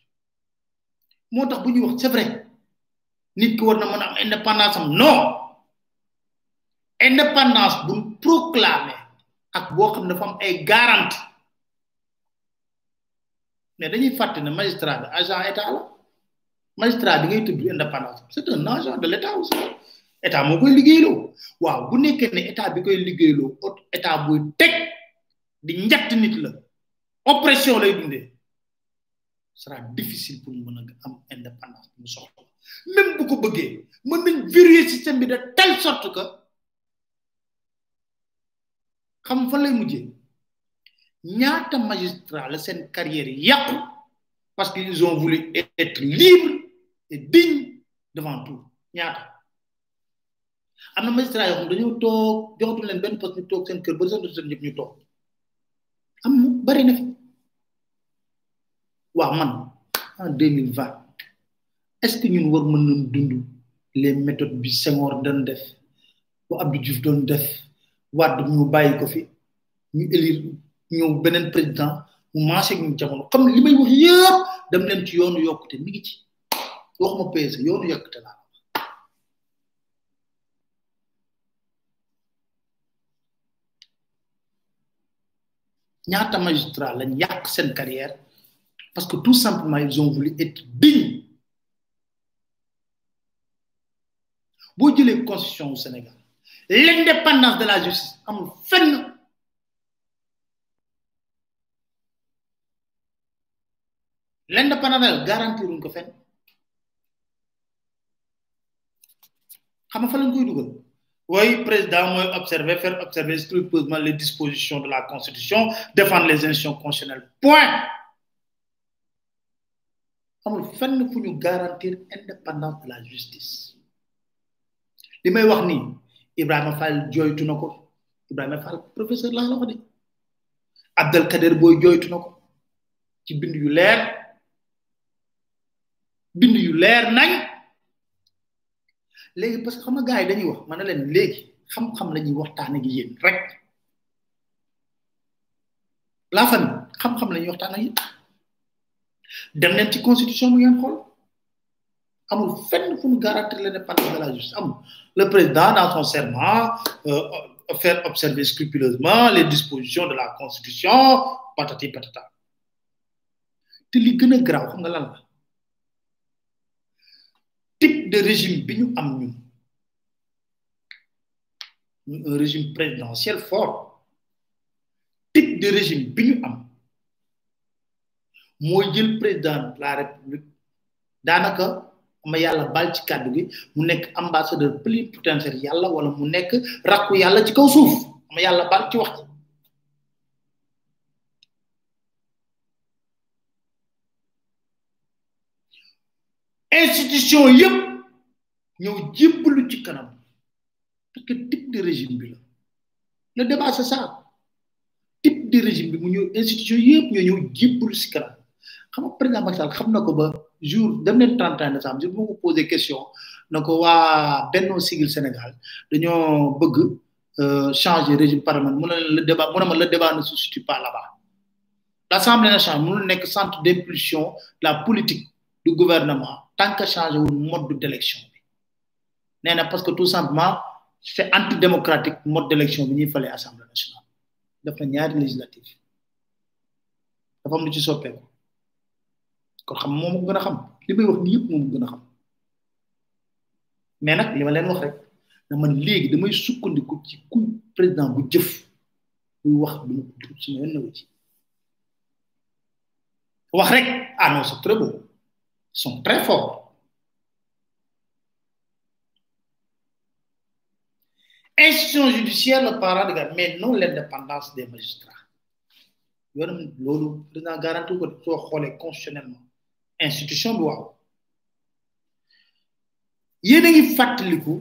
Motax bu ñu wax c'est vrai. Nit ki war na mëna am indépendance am non. Indépendance bu proclamer ak bo xam dafa am ay garantie. Mais dañuy faté na magistrat bi agent état la. Magistrat bi ngay tuddu indépendance. C'est un agent de l'état aussi. État mo koy ligueylo waaw bu nekké né état bi koy ligueylo état boy tek di ñatt nit la oppression lay dundé sera difficile pour mëna am indépendance mu soxla même bu ko bëggé mën nañ verrouiller système bi de telle sorte que xam fa lay mujjé ñaata magistrat la sen carrière yaqku parce qu'ils ont voulu être libres et dignes devant tout ñaata amna magistrat yo dañu tok joxatu len ben poste ñu tok sen kër ba sen dootul ñep ñu tok am bari na fi wa man en deux mille vingt est-ce que ñun war mëna dundu les méthodes bi Senghor doon def bu Abdou Diouf doon def wad ñu bayyi ko fi ñu élire ñew benen président mu mancé ñu jamono comme limay wax yépp dem len ci yoonu yokute mi ngi ci waxuma P S yoonu yokute la ñaata magistrat lañ yak sen carrière parce que tout simplement ils ont voulu être dignes. Bo jëlé constitution au Sénégal l'indépendance de la justice amul fenn l'indépendance garantiruñ ko fenn xam fa lañ koy duggal. Oui, le président moi observer, faire observer scrupuleusement les dispositions de la Constitution, défendre les institutions constitutionnelles. Point. Amul fenn fu ñu garantir indépendance de la justice. Li may wax ni Ibrahima Fall joytu nako, Ibrahima Fall professeur la la wax di. Abdel Kader boy joytu nako ci bind yu leer. Bind yu leer nañ légui parce que xam nga gaay dañuy wax mané len légui xam-xam la ñuy waxtaan ak yéen rek la fan xam-xam la ñuy waxtaan ak yéen dem leen ci constitution bi ngeen xool amul fenn fu mu garantir l'indépendance de la justice amul le président dans son serment faire observer scrupuleusement les dispositions de la constitution patati patata te li gën a grave xam nga lan la type de régime bi ñu am ñun un régime présidentiel fort type de régime bi ñu am mooy jël président de la république daanaka ma yàlla bal ci kàddu gi mu nekk ambassadeur plénipotentiaire yàlla wala mu nekk rakku yàlla ci kaw suuf ma yàlla bal ci wax ci institution yëpp ñëw jébbalu ci kanam parce que type de régime bi la le débat c'est ça type de régime bi mu ñëw institution yëpp ñoo ñëw jébbul si kanam xam nga président Macky Sall xam na ko ba jour dem leen trente et un décembre jour bu ko posé question na ko waa Benno Siggil Sénégal dañoo bëgg changer régime parlementaire mu ne le débat mu ne ma le débat ne se situe pas là-bas l'Assemblée nationale mënul nekk centre d'impulsion de la politique du gouvernement tant que changé wul mode d'élection bi nee na parce que tout simplement c'est antidémocratique mode d'élection bi ñuy fale assemblée nationale dafa ñaari législative dafa am lu ci soppeeku kon xam moom ko gën a xam li may wax ni yëpp moom ko gën a xam mais nag li ma leen wax rek na man léegi damay sukkandiku ci ku président bu jëf buy wax du ma ko dugg ci ma yoon ci wax rek ah non c'est très beau ils sont très forts institution judiciaire le parent de garde mais non l'indépendance des magistrats yoonam loolu dina garantir ko soo xoolee constitutionnellement institution bi waaw yéen a ngi fàttaliku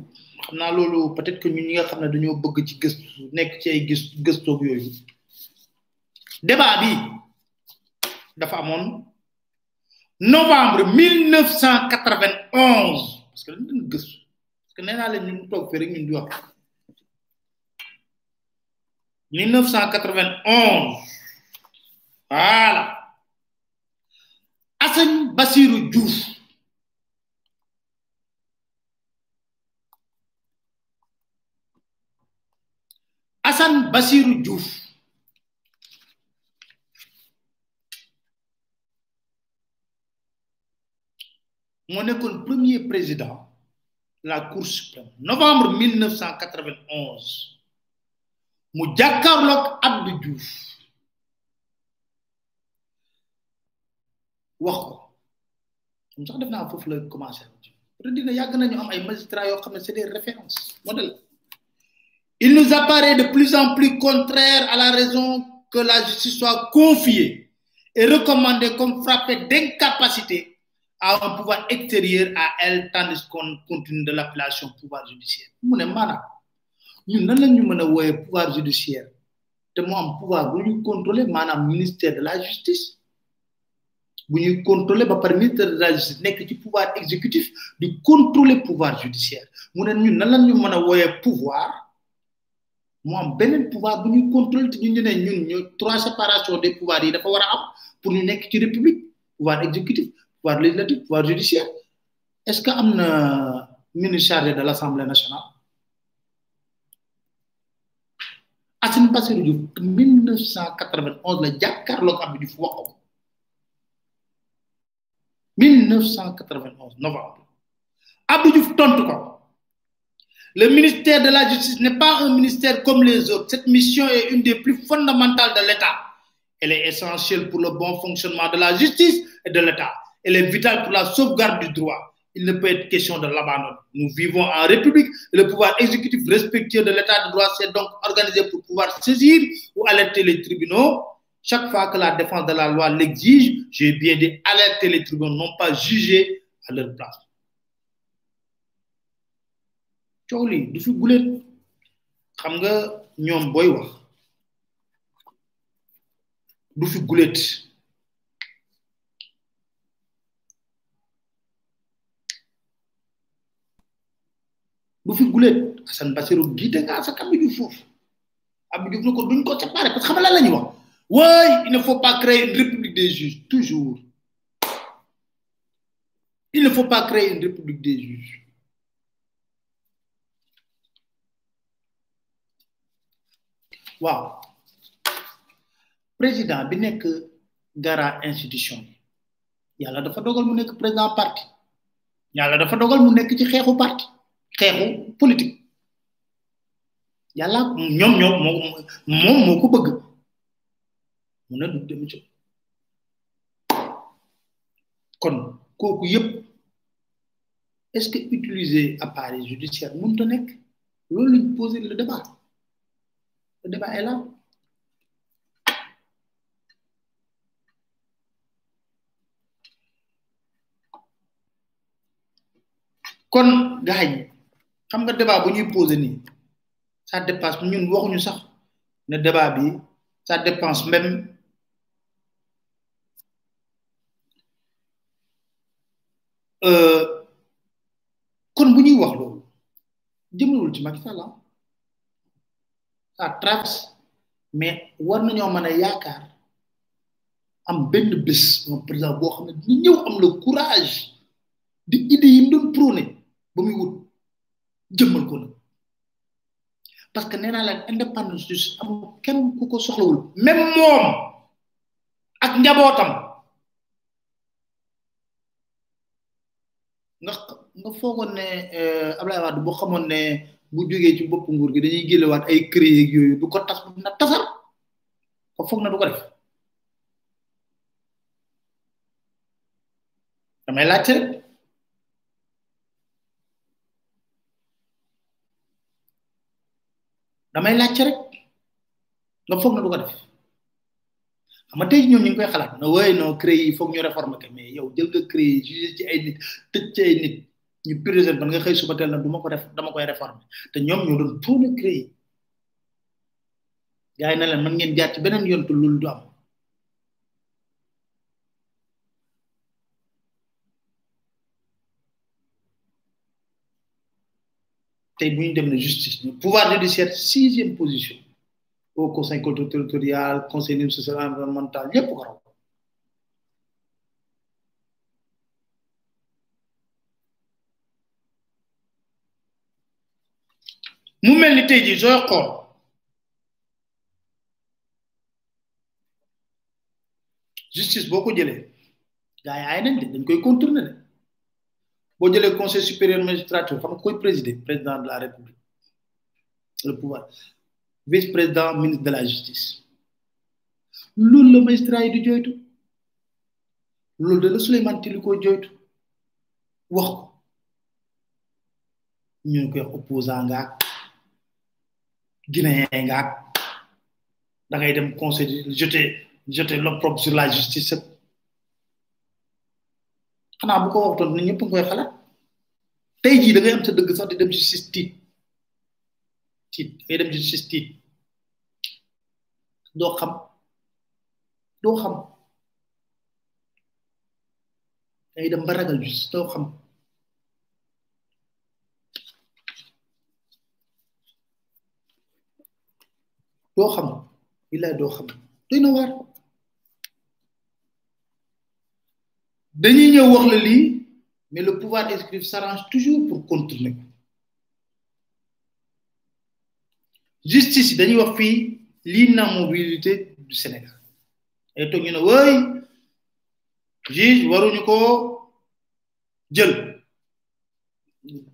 xam naa loolu peut-être que ñun ñi nga xam ne dañoo bëgg ci gëstu nekk ci ay gëstu gëstoog yooyu débat bi dafa amoon novembre mille neuf cent quatre-vingt-onze parce que dañ doon gëstu parce que nee naa leen ñun toog fii rek ñun di wax mille neuf cent quatre-vingt-onze, voilà. Hassan Bassirou Diouf, Hassan Bassirou Diouf, moo nekkoon premier président de la Cour suprême, novembre mille neuf cent quatre-vingt-onze. mu jàkkaarloog Abdou Diouf wax ko moom sax def naa foofu la commencé peut-être dina yàgg nañu am ay magistrats yoo xam ne c'est des références modèles. Il nous apparaît de plus en plus contraire à la raison que la justice soit confiée et recommandée comme frappée d'incapacité à un pouvoir extérieur à elle tandis qu'on continue de l'appellation pouvoir judiciaire mu ne maanaam ñun nan lañu mën a wooyee pouvoir judiciaire te mu am pouvoir bu ñuy contrôler maanaam ministère de la justice bu ñuy contrôler ba par ministère de la justice nekk ci pouvoir exécutif di contrôler pouvoir judiciaire mu ne ñun nan lañu mën a wooyee pouvoir mu am beneen pouvoir bu ñuy contrôler te ñun ñu ne ñun ñu trois séparations des pouvoirs yi dafa war a am pour ñu nekk ci république pouvoir exécutif pouvoir législatif pouvoir judiciaire est-ce que am na ministre chargé de l'Assemblée nationale. Hassan Bassirou Diouf mille neuf cent quatre-vingt-onze la jàkkaarloog Abdou Diouf wax ko mille neuf cent quatre-vingt-onze novembre Abdou Diouf tontu ko le ministère de la justice n'est pas un ministère comme les autres cette mission est une des plus fondamentales de l'État elle est essentielle pour le bon fonctionnement de la justice et de l'État elle est vitale pour la sauvegarde du droit il ne peut être question de l'abandon. Nous vivons en République. Le pouvoir exécutif respectueux de l'état de droit s'est donc organisé pour pouvoir saisir ou alerter les tribunaux. Chaque fois que la défense de la loi l'exige, j'ai bien dit alerter les tribunaux, non pas juger à leur place. Tchouli, du fi gulet. Xam nga ñoom boy wax. Du fi gulet. bu fi gulet Hassan Bassirou guité nga fa Abdou Diouf foofu Abdou Diouf na ko duñ ko séparé parce que xam la lañu wax ouais il ne faut pas créer une république des juges toujours il ne faut pas créer une république des juges waaw président bi nek gara institution yalla dafa dogal mu nek président parti yalla dafa dogal mu nek ci xexu parti xexu politique yalla ñom ñom mom moko bëgg mu na du dem ci kon koku yep est-ce que utiliser appareil judiciaire mën ta nek lolu poser le débat le débat est là. Kon gaay xam nga débat bu ñuy poser ni ça dépasse ñun waxuñu sax ne débat bi ça dépense même euh kon bu ñuy wax lool jëmulul ci Macky Sall ça traverse mais war nañu mëna yaakar am benn bés un président bo xamné ñu ñëw am le courage di idée yim doon prôner ba muy wut jëmmal ko nak parce que néna la indépendance juste amul kenn ku ko soxlawul même mom ak njabotam nga nga fogon né euh Abdoulaye Balde bo xamone né bu joggé ci bop nguur gi dañuy gélé wat ay créer ak yoyu du ko tass na tassar ko fogg na du ko def damay laccé damay lacc rek nga fogg na du ko def xam tay ñoom ñi ngi koy xalaat no way no créer fogg ñu réformer ko mais yow jël nga créer juger ci ay nit tecc ci ay nit ñu président ban nga xey suba tel na duma ko def dama koy réformer te ñoom ñoo doon tout le créer gaay na leen man ngeen jaar ci benen yoontu lolu du am de justice, le pouvoir judiciaire, sixième position au Conseil culturel territorial, Conseil social et environnemental, il y a programme. Nous même l'été du jour encore. Justice beaucoup d'élèves. Gaïa Aïden, il faut contourner. Bon, le Conseil supérieur magistrature, comme président, président de la République, le pouvoir, vice-président, ministre de la Justice. L'un le magistrat est du Djoïtou. L'un de le Souleymane Téliko est du Djoïtou. Waouh! Nous sommes opposants, Guinéens, dans le Conseil, jeter l'opprobre sur la justice. Xana bu ko waxton ni ñepp ngoy xalat tay ji da ngay am sa deug sax di dem ci justice tit ngay dem ci justice do xam do xam ngay dem ba ragal justice do xam do xam illa do xam doy na war dañuy ñëw wax la li mais le pouvoir exécutif s'arrange toujours pour contourner justice dañuy wax fi l'inamovibilité du Sénégal et tok ñu né way juge waruñu ko jël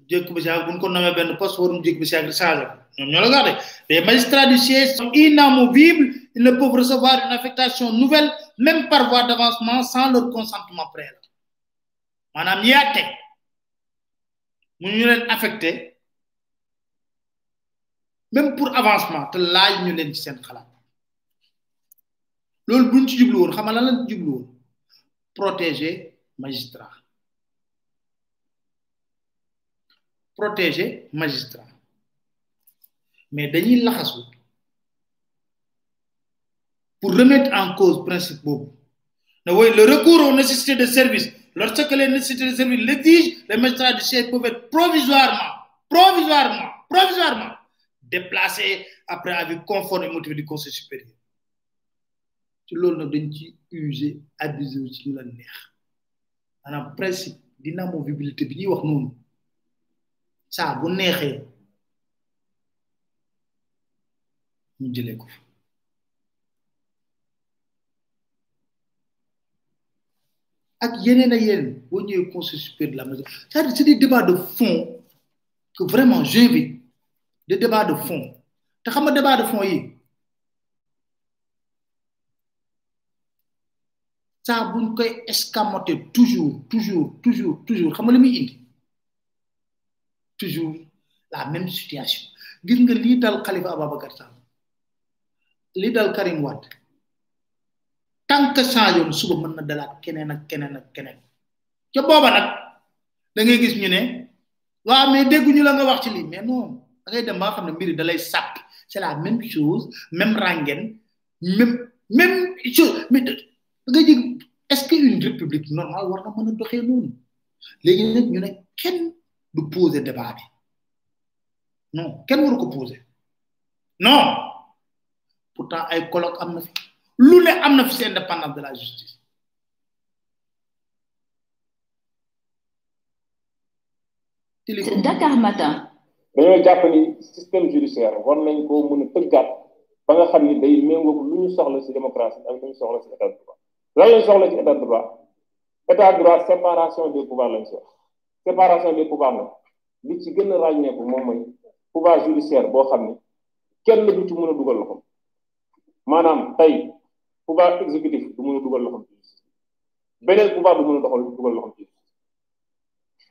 jëk bi sa buñ ko namé ben poste waruñu jëk bi sa ak changer ñom ñoo la gardé les magistrats du siège sont inamovibles ils ne peuvent recevoir une affectation nouvelle même par voie d'avancement sans leur consentement préalable. Madame Yaté, nous sommes affectés, même pour avancement, nous sommes affectés. C'est ce que nous avons fait. Protéger magistrat. Protéger magistrat. Mais nous avons fait. Pour remettre en cause le principe. Le recours aux nécessités de service, lorsque les nécessités de service l'exigent, les magistrats du siège peuvent être provisoirement provisoirement, provisoirement, déplacé après avis conforme et motivé du Conseil supérieur. C'est ce que nous usé, abusé aussi de la nerf. En principe, l'inamovibilité, ça a bon nerf. Nous disons il y a un conseil supérieur de la maison. C'est des débats de fond que vraiment j'invite. Des débats de fond. Tu sais, des débats de fond, ça, vous ne pouvez escamoter toujours, toujours, toujours, toujours. Comment le toujours la même situation. Vous voyez, l'idal Khalifa Ababacar Sall, l'idal Karim Wade. Tant que ça, il y a un souba qui est là, qui est là, qui est là, qui est là. Tu vois, vous voyez, vous voyez, mais dès que vous avez dit, mais non, c'est la même chose, même rengaine, même, même chose. Mais est-ce qu'une république normale doit être en train de faire? Les gens ne peuvent pas poser de débat. Non, qui ne peut pas poser. Non. Pourtant, il y a un colloque. L'une est indépendante de la justice. Dakar Matin. Dañoo jàpp ni système judiciaire war nañ ko mën a tëggaat ba nga xam ni day méngoo lu ñu soxla ci démocratie ak lu ñu soxla ci état de droit. Lan lañ soxla ci état de droit état de droit séparation des pouvoirs lañ soxla séparation des pouvoirs nag li ci gën a ràññeeku moom mooy pouvoir judiciaire boo xam ni kenn du ci mën a dugal loxoom maanaam tey pouvoir exécutif du mën a dugal loxoom ci beneen pouvoir du mën a doxal dugal loxoom ci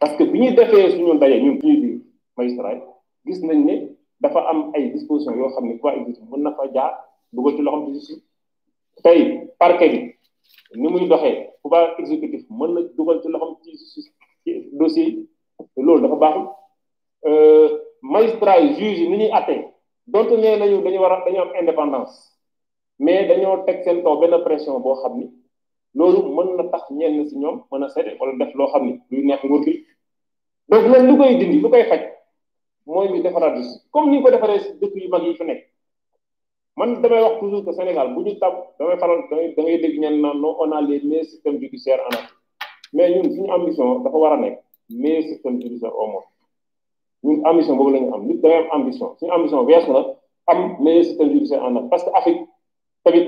parce que bi ñu defee suñu ndaje ñun ñuy biir magistrat gis nañ ne dafa am ay dispositions yoo xam ne quoi exécutif mën na fa jaar dugal ci loxoom ci justice tey parquet bi ni muy doxee pouvoir exécutif mën na dugal ci loxoom ci justice ci dossier yi loolu dafa baaxul magistrat yi juge yi ni ñuy atte donte nee nañu dañu war a dañu am indépendance mais dañoo teg seen kaw benn pression boo xam ni loolu mën na tax ñenn si ñoom mën a seede wala def loo xam ni luy neex nguur gi donc loolu lu koy dindi lu koy faj mooy ñu defaraat justice comme ni ñu ko defaree si dëkk yu mag yi fi nekk man damay wax toujours que Sénégal bu ñu tab damay faral da ngay dégg ñenn naan non on a les meilleurs systèmes judiciaires en Afrique mais ñun suñu ambition dafa war a nekk meilleur système judiciaire au monde ñun ambition boobu la ñu am nit da ngay am ambition suñu ambition wees na am meilleur système judiciaire en Afrique parce que Afrique tamit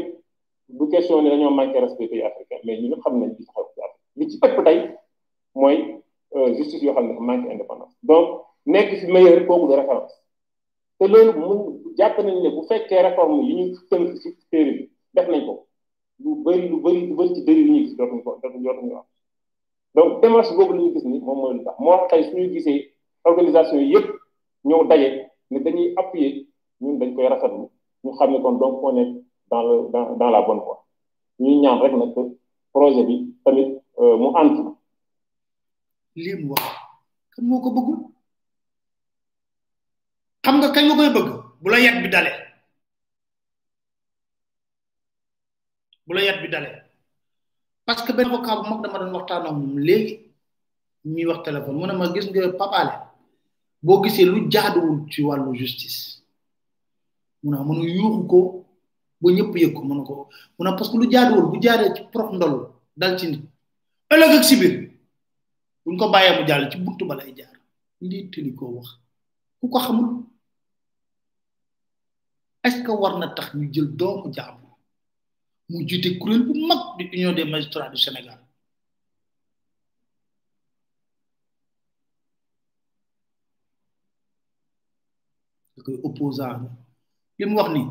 bu question ni dañoo manqué respect pays africain mais ñu ñëpp xam nañ li ci xew ci Afrique li ci ëpp tey mooy justice yoo xam ne dafa manqué indépendance donc nekk ci meilleur kooku de référence te loolu mun jàpp nañ ne bu fekkee réforme yi ñu tënk ci téere bi def nañ ko lu bëri lu bëri lu bëri ci dérive ñu gis dootuñu ko dootuñu am donc démarche boobu la ñu gis ni moom mooy lu tax moo tax tey suñuy gisee organisation yi yëpp ñoo daje ne dañuy appuyer ñun dañ koy rafetlu ñu xam ne kon donc on est dans le dans dans la bonne voie ñuy ñaan rek nag projet bi tamit mu ànd lii mu wax kan moo ko bëggul xam nga kañ nga koy bëgg bu la yat bi dalee bu la yat bi dalee parce que benn avocat bu mag dama doon waxtaan ak moom léegi ñuy wax téléphone mu ne ma gis nga papaale boo gisee lu jaaduwul ci wàllu justice mu ne mënu yuuxu ko ba ñëpp yëg ko mënu ko mu ne parce que lu jaaduwul bu jaaree ci prof ndolu dal ci nit ëllëg ak si biir buñ ko bàyyee mu jàll ci buntu ba lay jaar lii Téliko wax ku ko xamul. Est-ce que war na tax ñu jël doomu jàmbur mu jiite kuréel bu mag di union des magistrats du Sénégal da koy opposant li mu wax ni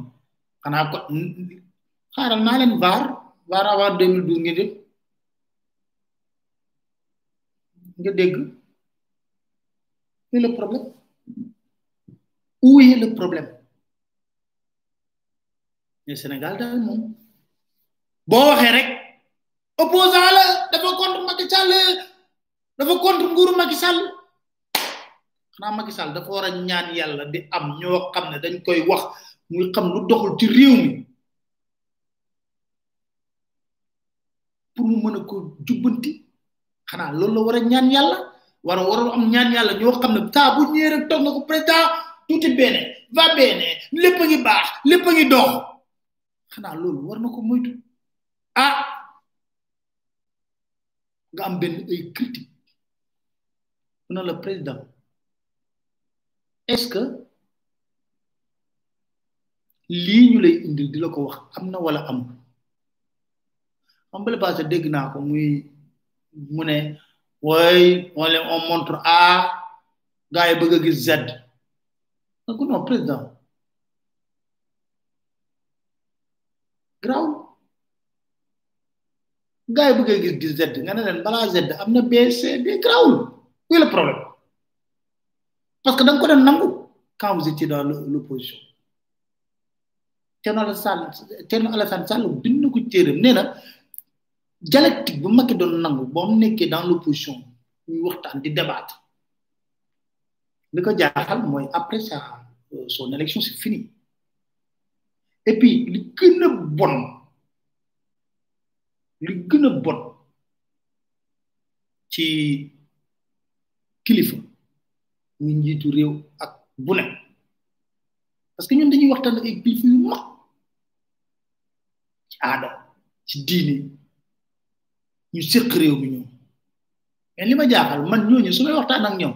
xanaa ko xaaral naa leen vaar vaar avant deux mille douze ngeen def nga dégg c'est le problème où est le problème. Le Sénégal daal moom boo waxee rek opposant la dafa contre Macky Sall dafa contre nguuru Macky Sall xanaa Macky Sall dafa war a ñaan yàlla di am ñoo xam ne dañ koy wax muy xam lu doxul ci réew mi pour mu mën a ko jubbanti xanaa loolu la war a ñaan yàlla war warul am ñaan yàlla ñoo xam ne saa bu ñëwee rek toog na ko président tuuti bene va bene lépp a ngi baax lépp a ngi dox xanaa loolu war na ko moytu ah nga am benn ay critique mu ne la président est-ce que lii ñu lay indil di la ko wax am na wala am am bala passé dégg naa ko muy mu ne oui on les on montre A gars yi bëgg a gis Z nga ko non président graw gars yi bëgg a gis gis Z nga ne leen balaa Z am na B C D grawul oui le problème parce que da nga ko doon nangu quand vous étiez dans l'opposition Thierno Alassane Thierno Alassane Sall bind ko téeram nee na dialectique bu Macky doon nangu boo mu nekkee dans l'opposition ñuy waxtaan di débattre li ko jaaxal mooy après ça son élection c'est fini et puis li gën a bon li gën a bon ci kilifa muy njiitu réew ak bu ne parce que ñun dañuy waxtaan ak ay kilifa yu mag ci aada ci diine ñu séq réew mi ñoom mais li ma jaaxal man ñooñu su may waxtaan ak ñoom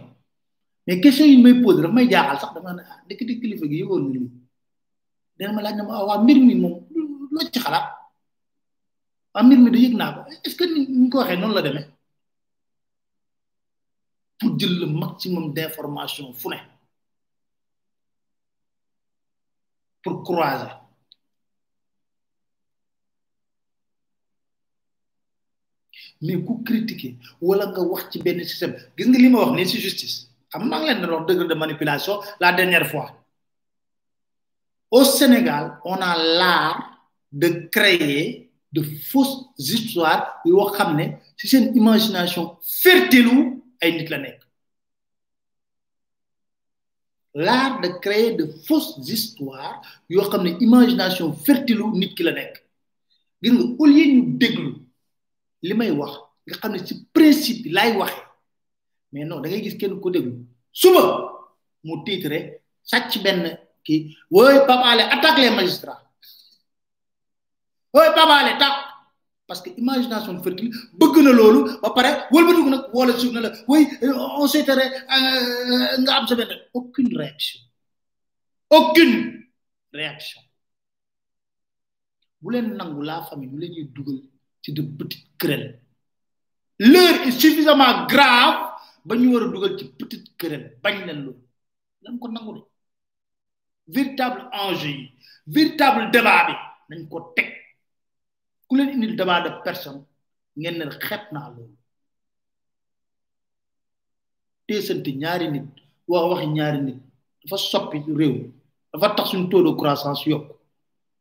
mais question yi may posé daf may jaaxal sax dama ne ah dëkk dëkk kilifa gi yëgoon na lii dana ma laaj na ma ah waa mbir mi moom loo ci xalaat waa mbir mi da yëg naa ko est-ce que ni ñu ko waxee noonu la demee pour jël le maximum d'informations fu ne pour croiser. Mais ku critiquer wala nga wax ci ben système gis nga li ma wax ni ci justice xam nga leen na wax degré de manipulation la dernière fois au Sénégal on a l'art de créer de fausses histoires yo xamné ci sen imagination fertile ay nit la nek l'art de créer de fausses histoires yo xamné imagination fertile nit ki la nek gis nga au lieu ñu déglu li may wax nga xam ne ci principe lay waxe mais non da ngay gis kenn ko déglu suba mu titre sàcc benn kii woy papaale attaque les magistrats woy papaale tax parce que imagination fertile bëgg na loolu ba pare wëlbatiku nag wala suuf na la woy on s'étere nga am sa benn aucune réaction aucune réaction bu leen nangu la famille ñu leen ñuy dugal c'est de petites querelles. L'heure est suffisamment grave pour nous avoir des petites querelles. Véritable enjeu, véritable débat. Nous avons des le débat de personne, nous avons des gens qui sont des gens qui de croissance.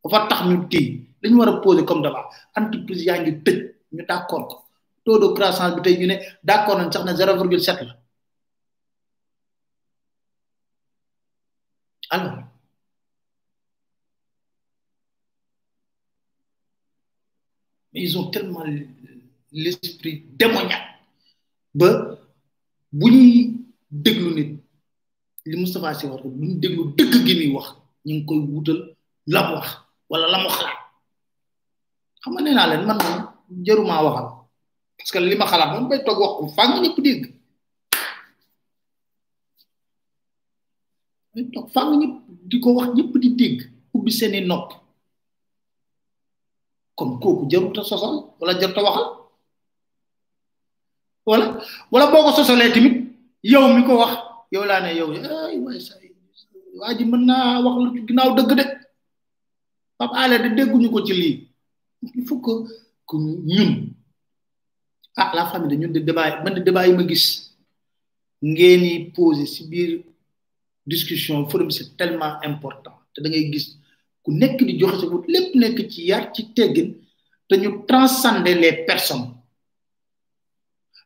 Dafa tax ñu té dañ wara poser comme débat entreprise ya ngi tejj ñu d'accord taux de croissance bi tay ñu né d'accord nañ sax na zéro virgule sept la alors mais ils ont tellement l'esprit démoniaque ba buñuy déglu nit li Moustapha Sy wax buñu déglu dëgg gi mi wax ñu ngi koy wutal la wax wala la mu xalaat xam nga nee naa leen man moom jërumaa waxal parce que li ma xalaat moom bay toog wax ko fang ñëpp dégg bay toog fang ñëpp di ko wax ñëpp di dégg ubbi seeni nopp kon kooku jaruta sosal wala jaruta waxal wala wala boo ko sosalee tamit yow mi ko wax yow laa ne yow ay waay sa waa ji mën naa wax lu ginnaaw dëgg de Papa Allé de dégguñu ko ci li il faut que que ñun ah la famille de ñun de débat man de débat yi ma gis ngeen yi poser ci biir discussion forum c'est tellement important té da ngay gis ku nekk di joxe sa bout lépp nekk ci yar ci téggin té ñu transcender les personnes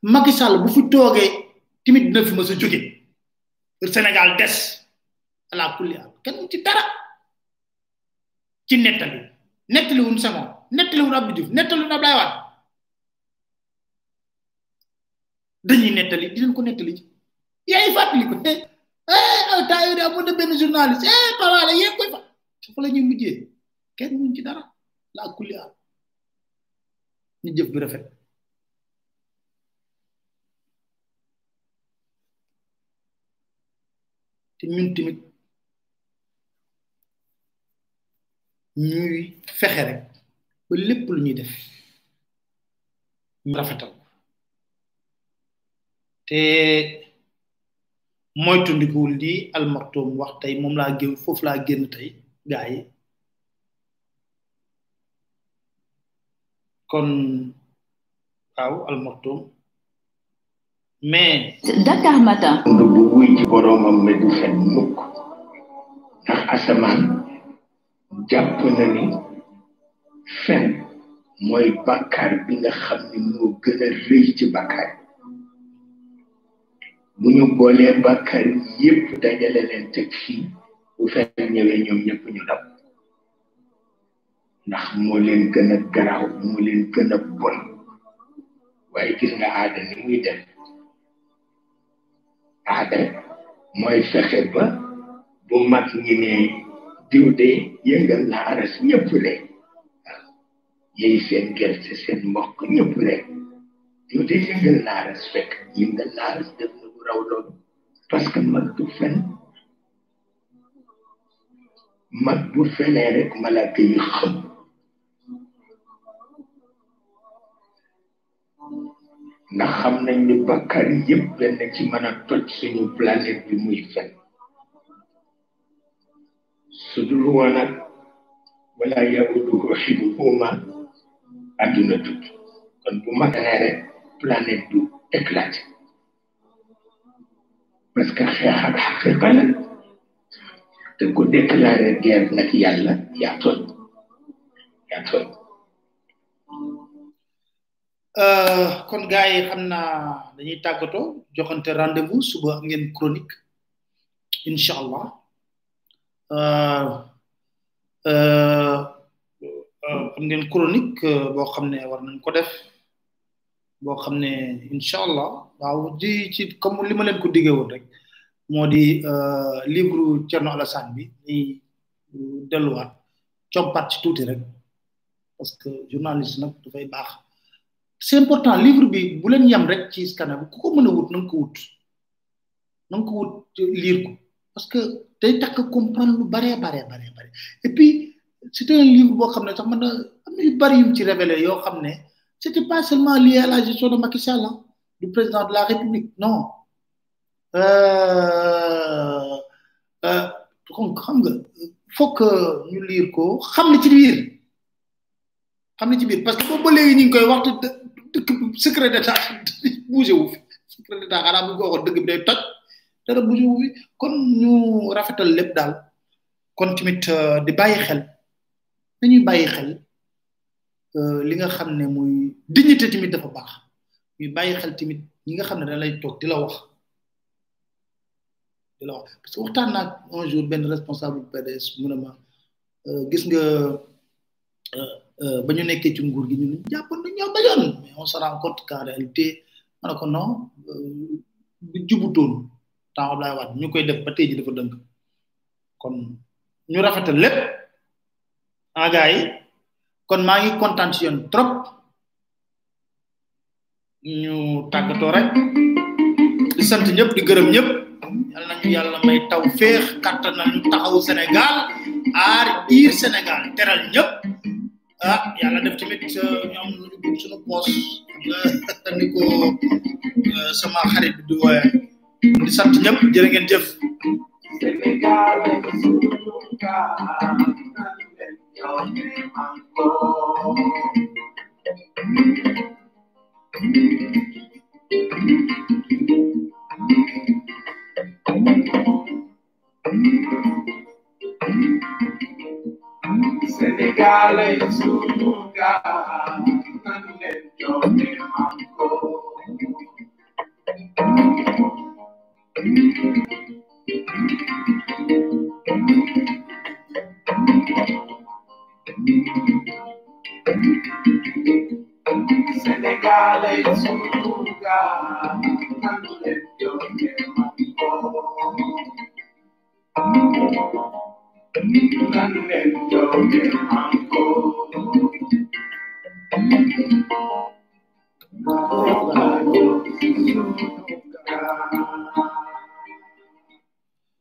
Macky Sall bu fi togué timit dina fi ma sa joggé Sénégal dess à la coulière kenn ci dara ci netali netali wuñ sama netali wuñ Abdou Diouf netali wuñ Abdoulaye Wade dañuy nettali di leen ko nettali ci yaay fàttali ko eh eh temps yii daal moo dem benn journaliste eh Pawale yéen koy fa fa la ñuy mujjee kenn muñ ci dara laa kulli aar ñu jëf bi rafet. te ñun tamit ñuy fexe rek ba lépp lu ñuy def ñu rafetal. te moytu ndikuwul di almaktoom wax tey moom laa génn foofu laa génn tey gaa yi kon waaw almaktoom mais Dakar Matin ndu bu wuy ci boroomam ma du fen mukk ndax asamaan jàpp na ni fen mooy bàkkaar bi nga xam ne moo gën a rëy ci bàkkaar bu ñu boolee bàkkaar yépp dajale leen teg fii bu fen ñëwee ñoom ñëpp ñu dab ndax moo leen gën a garaaw moo leen gën a bon waaye gis nga aada ni muy dem aada mooy fexe ba bu mag ñi ne diw de yëngal na aras ñëpp le waaw yéy seen gerte seen mbokk ñëpp le diw de yëngal na aras fekk yëngal na aras def na raw loolu parce que mag du fen mag bu fenee rek malaaka yi xam ndax xam nañ ni bàkkaar yëpp benn ci mën a toj suñu planète bi muy fen su dul woon ak wala yahuduhu xibuhuma adduna tut kon bu mag nee rek planète du éclaté parce que xeex ak xaqiqa la te ku déclaré guerre nag yàlla yaa tooñ yaa tooñ kon gars yi xam naa dañuy tàggatoo joxante rendez-vous suba am ngeen chronique incha allah am ngeen chronique boo xam ne war nañ ko def boo xam ne incha allah waaw di ci comme li ma leen ko diggee woon rek moo di livre Thierno Alassane bi ni delluwaat compat ci tuuti rek parce que journaliste nag dafay baax c'est important livre bi bu leen yam rek ci scanner bi ku ko mën a wut na nga ko wut na nga ko wut lire ko parce que day takk comprendre lu baree baree baree bare et puis c'est un livre boo xam ne sax man na am na yu bari yum ci révélé yoo xam ne c'était pas seulement lié à la gestion de Macky Sall, hein, du président de la République, non. Euh, euh, il faut que nous lire ko, xam na ci biir, xam na ci biir, parce que boobu ba léegi ñu ngi koy wax dëkk secret d'état bougé wu fi, secret d'état xanaa bu ñu ko waxoon dëgg bi day toj dara bougé wu fi, kon ñu rafetal lépp daal, kon tamit di bàyyi xel, dañuy bàyyi xel. li nga xam ne muy dignité tamit dafa baax ñuy bàyyi xel tamit ñi nga xam ne da lay toog di la wax di la wax parce que waxtaan naa un jour benn responsable P D S mu ne ma gis nga ba ñu nekkee ci nguur gi ñu jàppoon na ñoo bajoon mais on se rend compte qu'en réalité ma ne ko non du jubutoon temps Abdoulaye Wade ñu koy def ba tey ji dafa dënk kon ñu rafetal lépp en gars yi kon maa ngi kontaan ci yéen trop ñu tàggatoo rek di sant ñëpp di gërëm ñëpp yal nañu yàlla may taw féex kàttan nañu taxaw Sénégal aar biir Sénégal teral ñëpp ah yàlla def tamit ñu am lu ñu dugg suñu poos nga ni ko sama xarit bi di wooye di sant ñëpp jërë ngeen jëf Sénégal es un lugar donde yo me manco. Thank you. Sénégalais sunu gaal nanu leen jógee manko nanu leen jógee manko nanu leen jógee manko